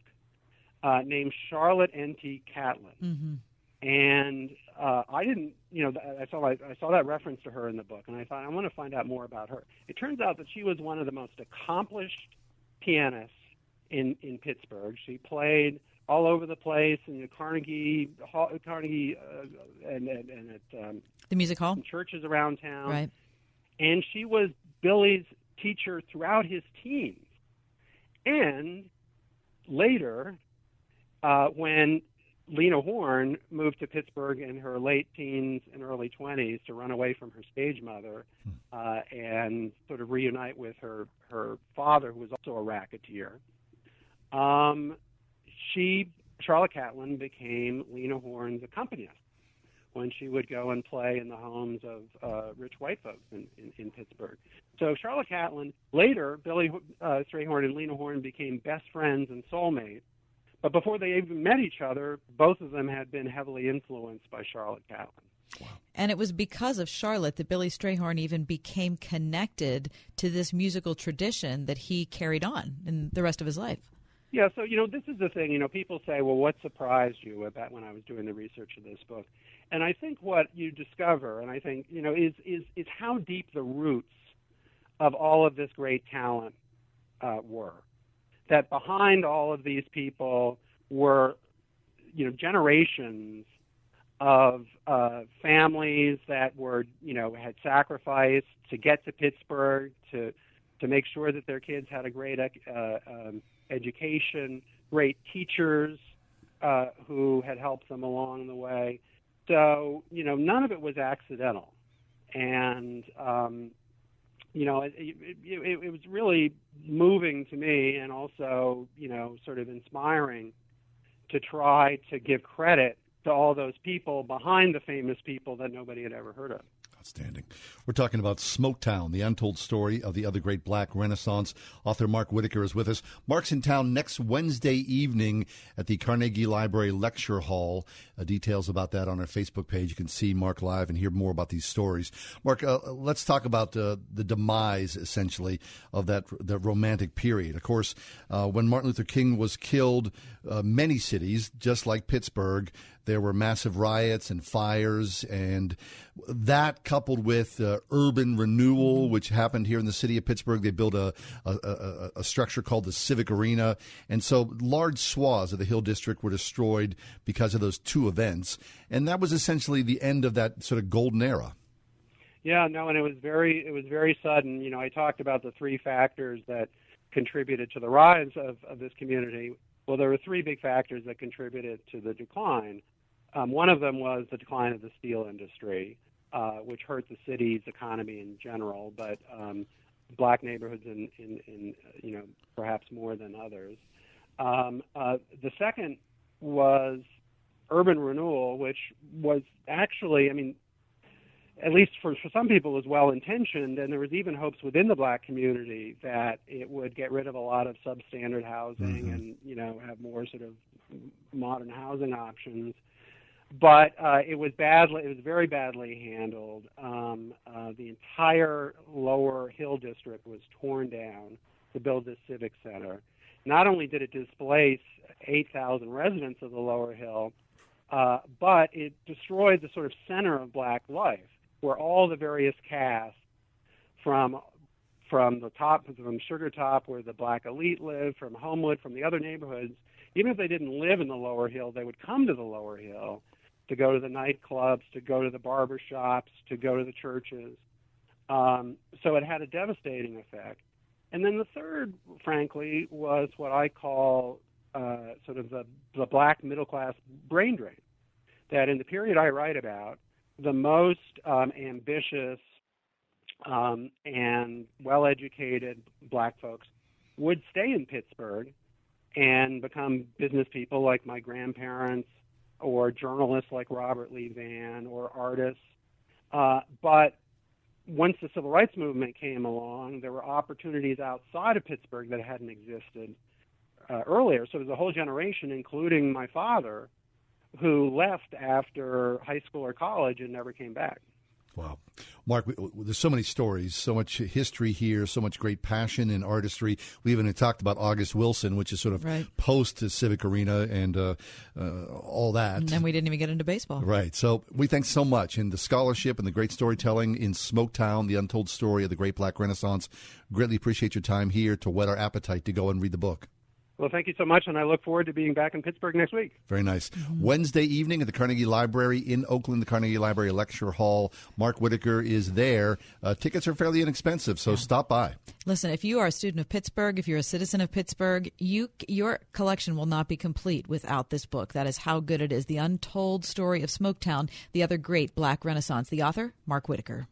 uh, named Charlotte N T. Catlin. Mm-hmm. And uh, I didn't, you know, I saw I saw that reference to her in the book, and I thought, I want to find out more about her. It turns out that she was one of the most accomplished pianists in, in Pittsburgh. She played all over the place in the Carnegie Hall, Carnegie, uh, and, and and at um, the music hall, churches around town. Right. And she was Billy's teacher throughout his teens, and later uh, when Lena Horne moved to Pittsburgh in her late teens and early twenties to run away from her stage mother uh, and sort of reunite with her, her father, who was also a racketeer. Um, she, Charlotte Catlin, became Lena Horne's accompanist when she would go and play in the homes of uh, rich white folks in, in, in Pittsburgh. So Charlotte Catlin, later, Billy uh, Strayhorn and Lena Horne became best friends and soulmates. But before they even met each other, both of them had been heavily influenced by Charlotte Catlin. Wow. And it was because of Charlotte that Billy Strayhorn even became connected to this musical tradition that he carried on in the rest of his life. Yeah, so, you know, this is the thing. You know, people say, well, what surprised you about when I was doing the research of this book? And I think what you discover, and I think, you know, is is, is how deep the roots of all of this great talent uh, were. That behind all of these people were, you know, generations of uh, families that were, you know, had sacrificed to get to Pittsburgh, to to make sure that their kids had a great uh, um, education, great teachers uh, who had helped them along the way. So, you know, none of it was accidental. And, um, you know, it, it, it, it was really moving to me and also, you know, sort of inspiring to try to give credit to all those people behind the famous people that nobody had ever heard of. Outstanding. We're talking about Smoketown, the untold story of the other great black renaissance. Author Mark Whitaker is with us. Mark's in town next Wednesday evening at the Carnegie Library Lecture Hall. Uh, details about that on our Facebook page. You can see Mark live and hear more about these stories. Mark, uh, let's talk about uh, the demise, essentially, of that the Romantic period. Of course, uh, when Martin Luther King was killed, uh, many cities, just like Pittsburgh, there were massive riots and fires, and that coupled with uh, urban renewal, which happened here in the city of Pittsburgh. They built a, a, a, a structure called the Civic Arena, and so large swaths of the Hill District were destroyed because of those two events, and that was essentially the end of that sort of golden era. Yeah, no, and it was very, it was very sudden. You know, I talked about the three factors that contributed to the rise of, of this community. Well, there were three big factors that contributed to the decline. Um, one of them was the decline of the steel industry, uh, which hurt the city's economy in general, but um, black neighborhoods in, in, in, you know, perhaps more than others. Um, uh, the second was urban renewal, which was actually, I mean, at least for, for some people, was well-intentioned, and there was even hopes within the black community that it would get rid of a lot of substandard housing mm-hmm. and, you know, have more sort of modern housing options. But uh, it was badly, it was very badly handled. Um, uh, the entire lower Hill District was torn down to build this civic center. Not only did it displace eight thousand residents of the lower Hill, uh, but it destroyed the sort of center of black life, where all the various castes from from the top, from Sugar Top, where the black elite lived, from Homewood, from the other neighborhoods, even if they didn't live in the lower Hill, they would come to the lower Hill to go to the nightclubs, to go to the barber shops, to go to the churches. Um, so it had a devastating effect. And then the third, frankly, was what I call uh, sort of the, the black middle-class brain drain, that in the period I write about, the most um, ambitious um, and well-educated black folks would stay in Pittsburgh and become business people like my grandparents, or journalists like Robert Lee Vann, or artists. Uh, but once the Civil Rights Movement came along, there were opportunities outside of Pittsburgh that hadn't existed uh, earlier. So there's a whole generation, including my father, who left after high school or college and never came back. Wow. Mark, there's so many stories, so much history here, so much great passion and artistry. We even talked about August Wilson, which is sort of right. post-Civic Arena and uh, uh, all that. And then we didn't even get into baseball. Right. So we thank so much in the scholarship and the great storytelling in Smoketown, the untold story of the great black renaissance. Greatly appreciate your time here to whet our appetite to go and read the book. Well, thank you so much, and I look forward to being back in Pittsburgh next week. Very nice. Mm-hmm. Wednesday evening at the Carnegie Library in Oakland, the Carnegie Library Lecture Hall. Mark Whitaker is there. Uh, tickets are fairly inexpensive, so yeah. stop by. Listen, if you are a student of Pittsburgh, if you're a citizen of Pittsburgh, you your collection will not be complete without this book. That is how good it is. The Untold Story of Smoketown, the Other Great Black Renaissance. The author, Mark Whitaker.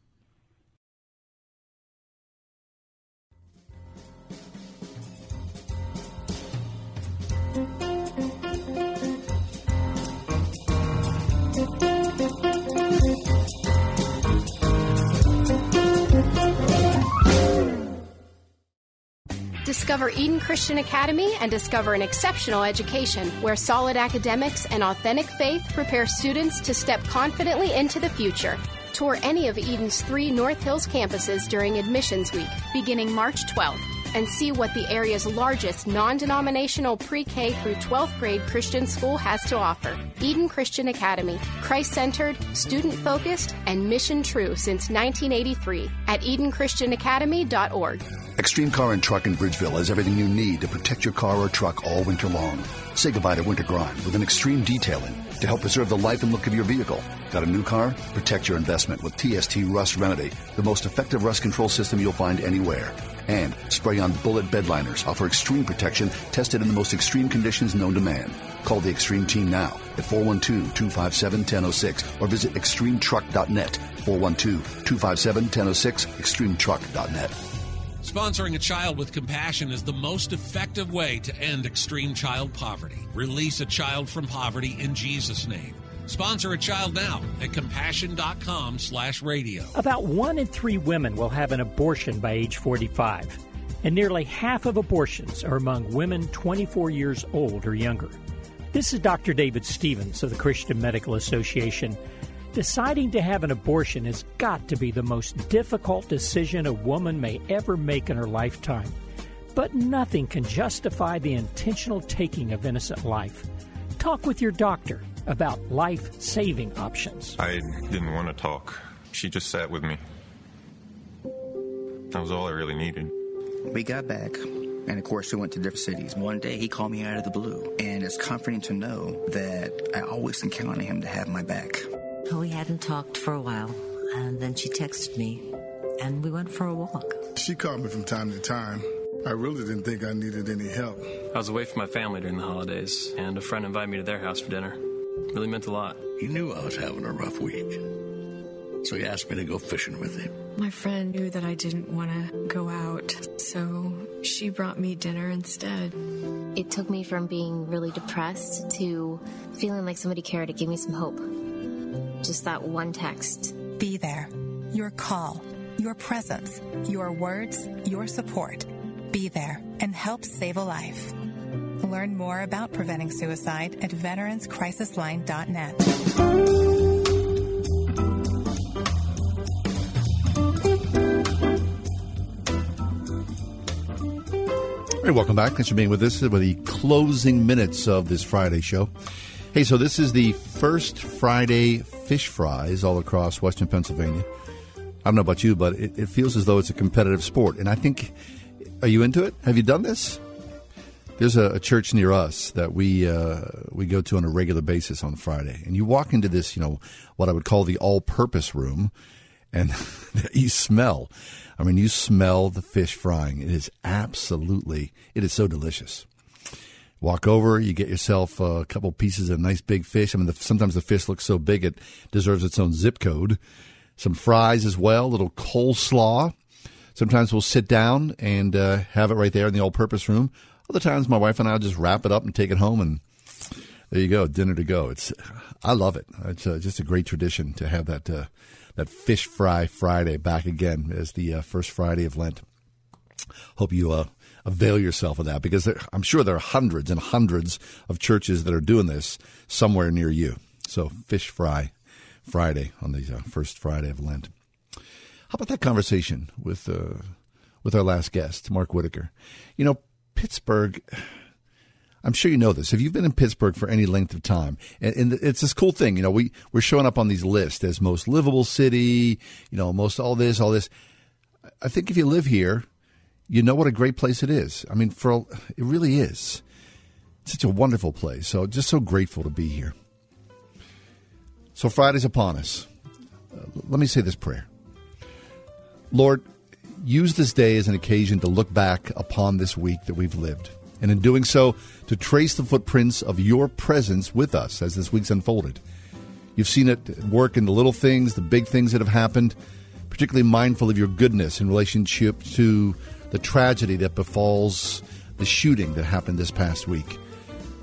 Discover Eden Christian Academy and discover an exceptional education where solid academics and authentic faith prepare students to step confidently into the future. Tour any of Eden's three North Hills campuses during Admissions Week, beginning March twelfth. and see what the area's largest non-denominational pre-K through twelfth grade Christian school has to offer. Eden Christian Academy, Christ-centered, student-focused, and mission-true since nineteen eighty-three at eden christian academy dot org. Extreme Car and Truck in Bridgeville has everything you need to protect your car or truck all winter long. Say goodbye to winter grime with an extreme detailing to help preserve the life and look of your vehicle. Got a new car? Protect your investment with T S T Rust Remedy, the most effective rust control system you'll find anywhere. And spray-on bullet bed liners offer extreme protection tested in the most extreme conditions known to man. Call the Extreme Team now at four one two, two five seven, one zero zero six or visit extreme truck dot net, four one two, two five seven, one zero zero six, extreme truck dot net. Sponsoring a child with compassion is the most effective way to end extreme child poverty. Release a child from poverty in Jesus' name. Sponsor a child now at compassion dot com slash radio. About one in three women will have an abortion by age forty-five, and nearly half of abortions are among women twenty-four years old or younger. This is Doctor David Stevens of the Christian Medical Association. Deciding to have an abortion has got to be the most difficult decision a woman may ever make in her lifetime. But nothing can justify the intentional taking of innocent life. Talk with your doctor about life-saving options. I didn't want to talk. She just sat with me. That was all I really needed. We got back, and of course we went to different cities. One day he called me out of the blue, and it's comforting to know that I always can count on him to have my back. We hadn't talked for a while, and then she texted me, and we went for a walk. She called me from time to time. I really didn't think I needed any help. I was away from my family during the holidays, and a friend invited me to their house for dinner. Really meant a lot. He knew I was having a rough week, so he asked me to go fishing with him. My friend knew that I didn't want to go out, so she brought me dinner instead. It took me from being really depressed to feeling like somebody cared. It gave me some hope. Just that one text. Be there. Your call, your presence, your words, your support. Be there and help save a life. Learn more about preventing suicide at veterans crisis line dot net. Hey, welcome back. Thanks for being with us with the closing minutes of this Friday show. Hey, so this is the first Friday fish fries all across Western Pennsylvania. I don't know about you, but it, it feels as though it's a competitive sport. And I think, are you into it? Have you done this? There's a, a church near us that we uh, we go to on a regular basis on Friday. And you walk into this, you know, what I would call the all-purpose room, and you smell. I mean, you smell the fish frying. It is absolutely, it is so delicious. Walk over, you get yourself a couple pieces of nice big fish. I mean, the, sometimes the fish looks so big it deserves its own zip code. Some fries as well, a little coleslaw. Sometimes we'll sit down and uh, have it right there in the all-purpose room. Other times my wife and I will just wrap it up and take it home, and there you go, dinner to go. It's, I love it. It's uh, just a great tradition to have that uh, that Fish Fry Friday back again as the uh, first Friday of Lent. Hope you uh, avail yourself of that, because there, I'm sure there are hundreds and hundreds of churches that are doing this somewhere near you. So Fish Fry Friday on the uh, first Friday of Lent. How about that conversation with uh, with our last guest, Mark Whitaker? You know, Pittsburgh, I'm sure you know this. If you've been in Pittsburgh for any length of time, and, and it's this cool thing, you know, we, we're showing up on these lists as most livable city, you know, most all this, all this. I think if you live here, you know what a great place it is. I mean, for it really is. It's such a wonderful place. So just so grateful to be here. So Friday's upon us. Uh, let me say this prayer. Lord, use this day as an occasion to look back upon this week that we've lived, and in doing so, to trace the footprints of your presence with us as this week's unfolded. You've seen it work in the little things, the big things that have happened, particularly mindful of your goodness in relationship to the tragedy that befalls the shooting that happened this past week.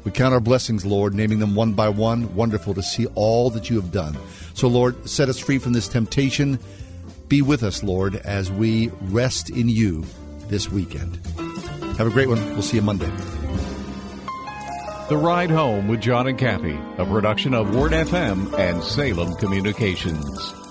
We count our blessings, Lord, naming them one by one. Wonderful to see all that you have done. So, Lord, set us free from this temptation. Be with us, Lord, as we rest in you this weekend. Have a great one. We'll see you Monday. The Ride Home with John and Kathy, a production of Word F M and Salem Communications.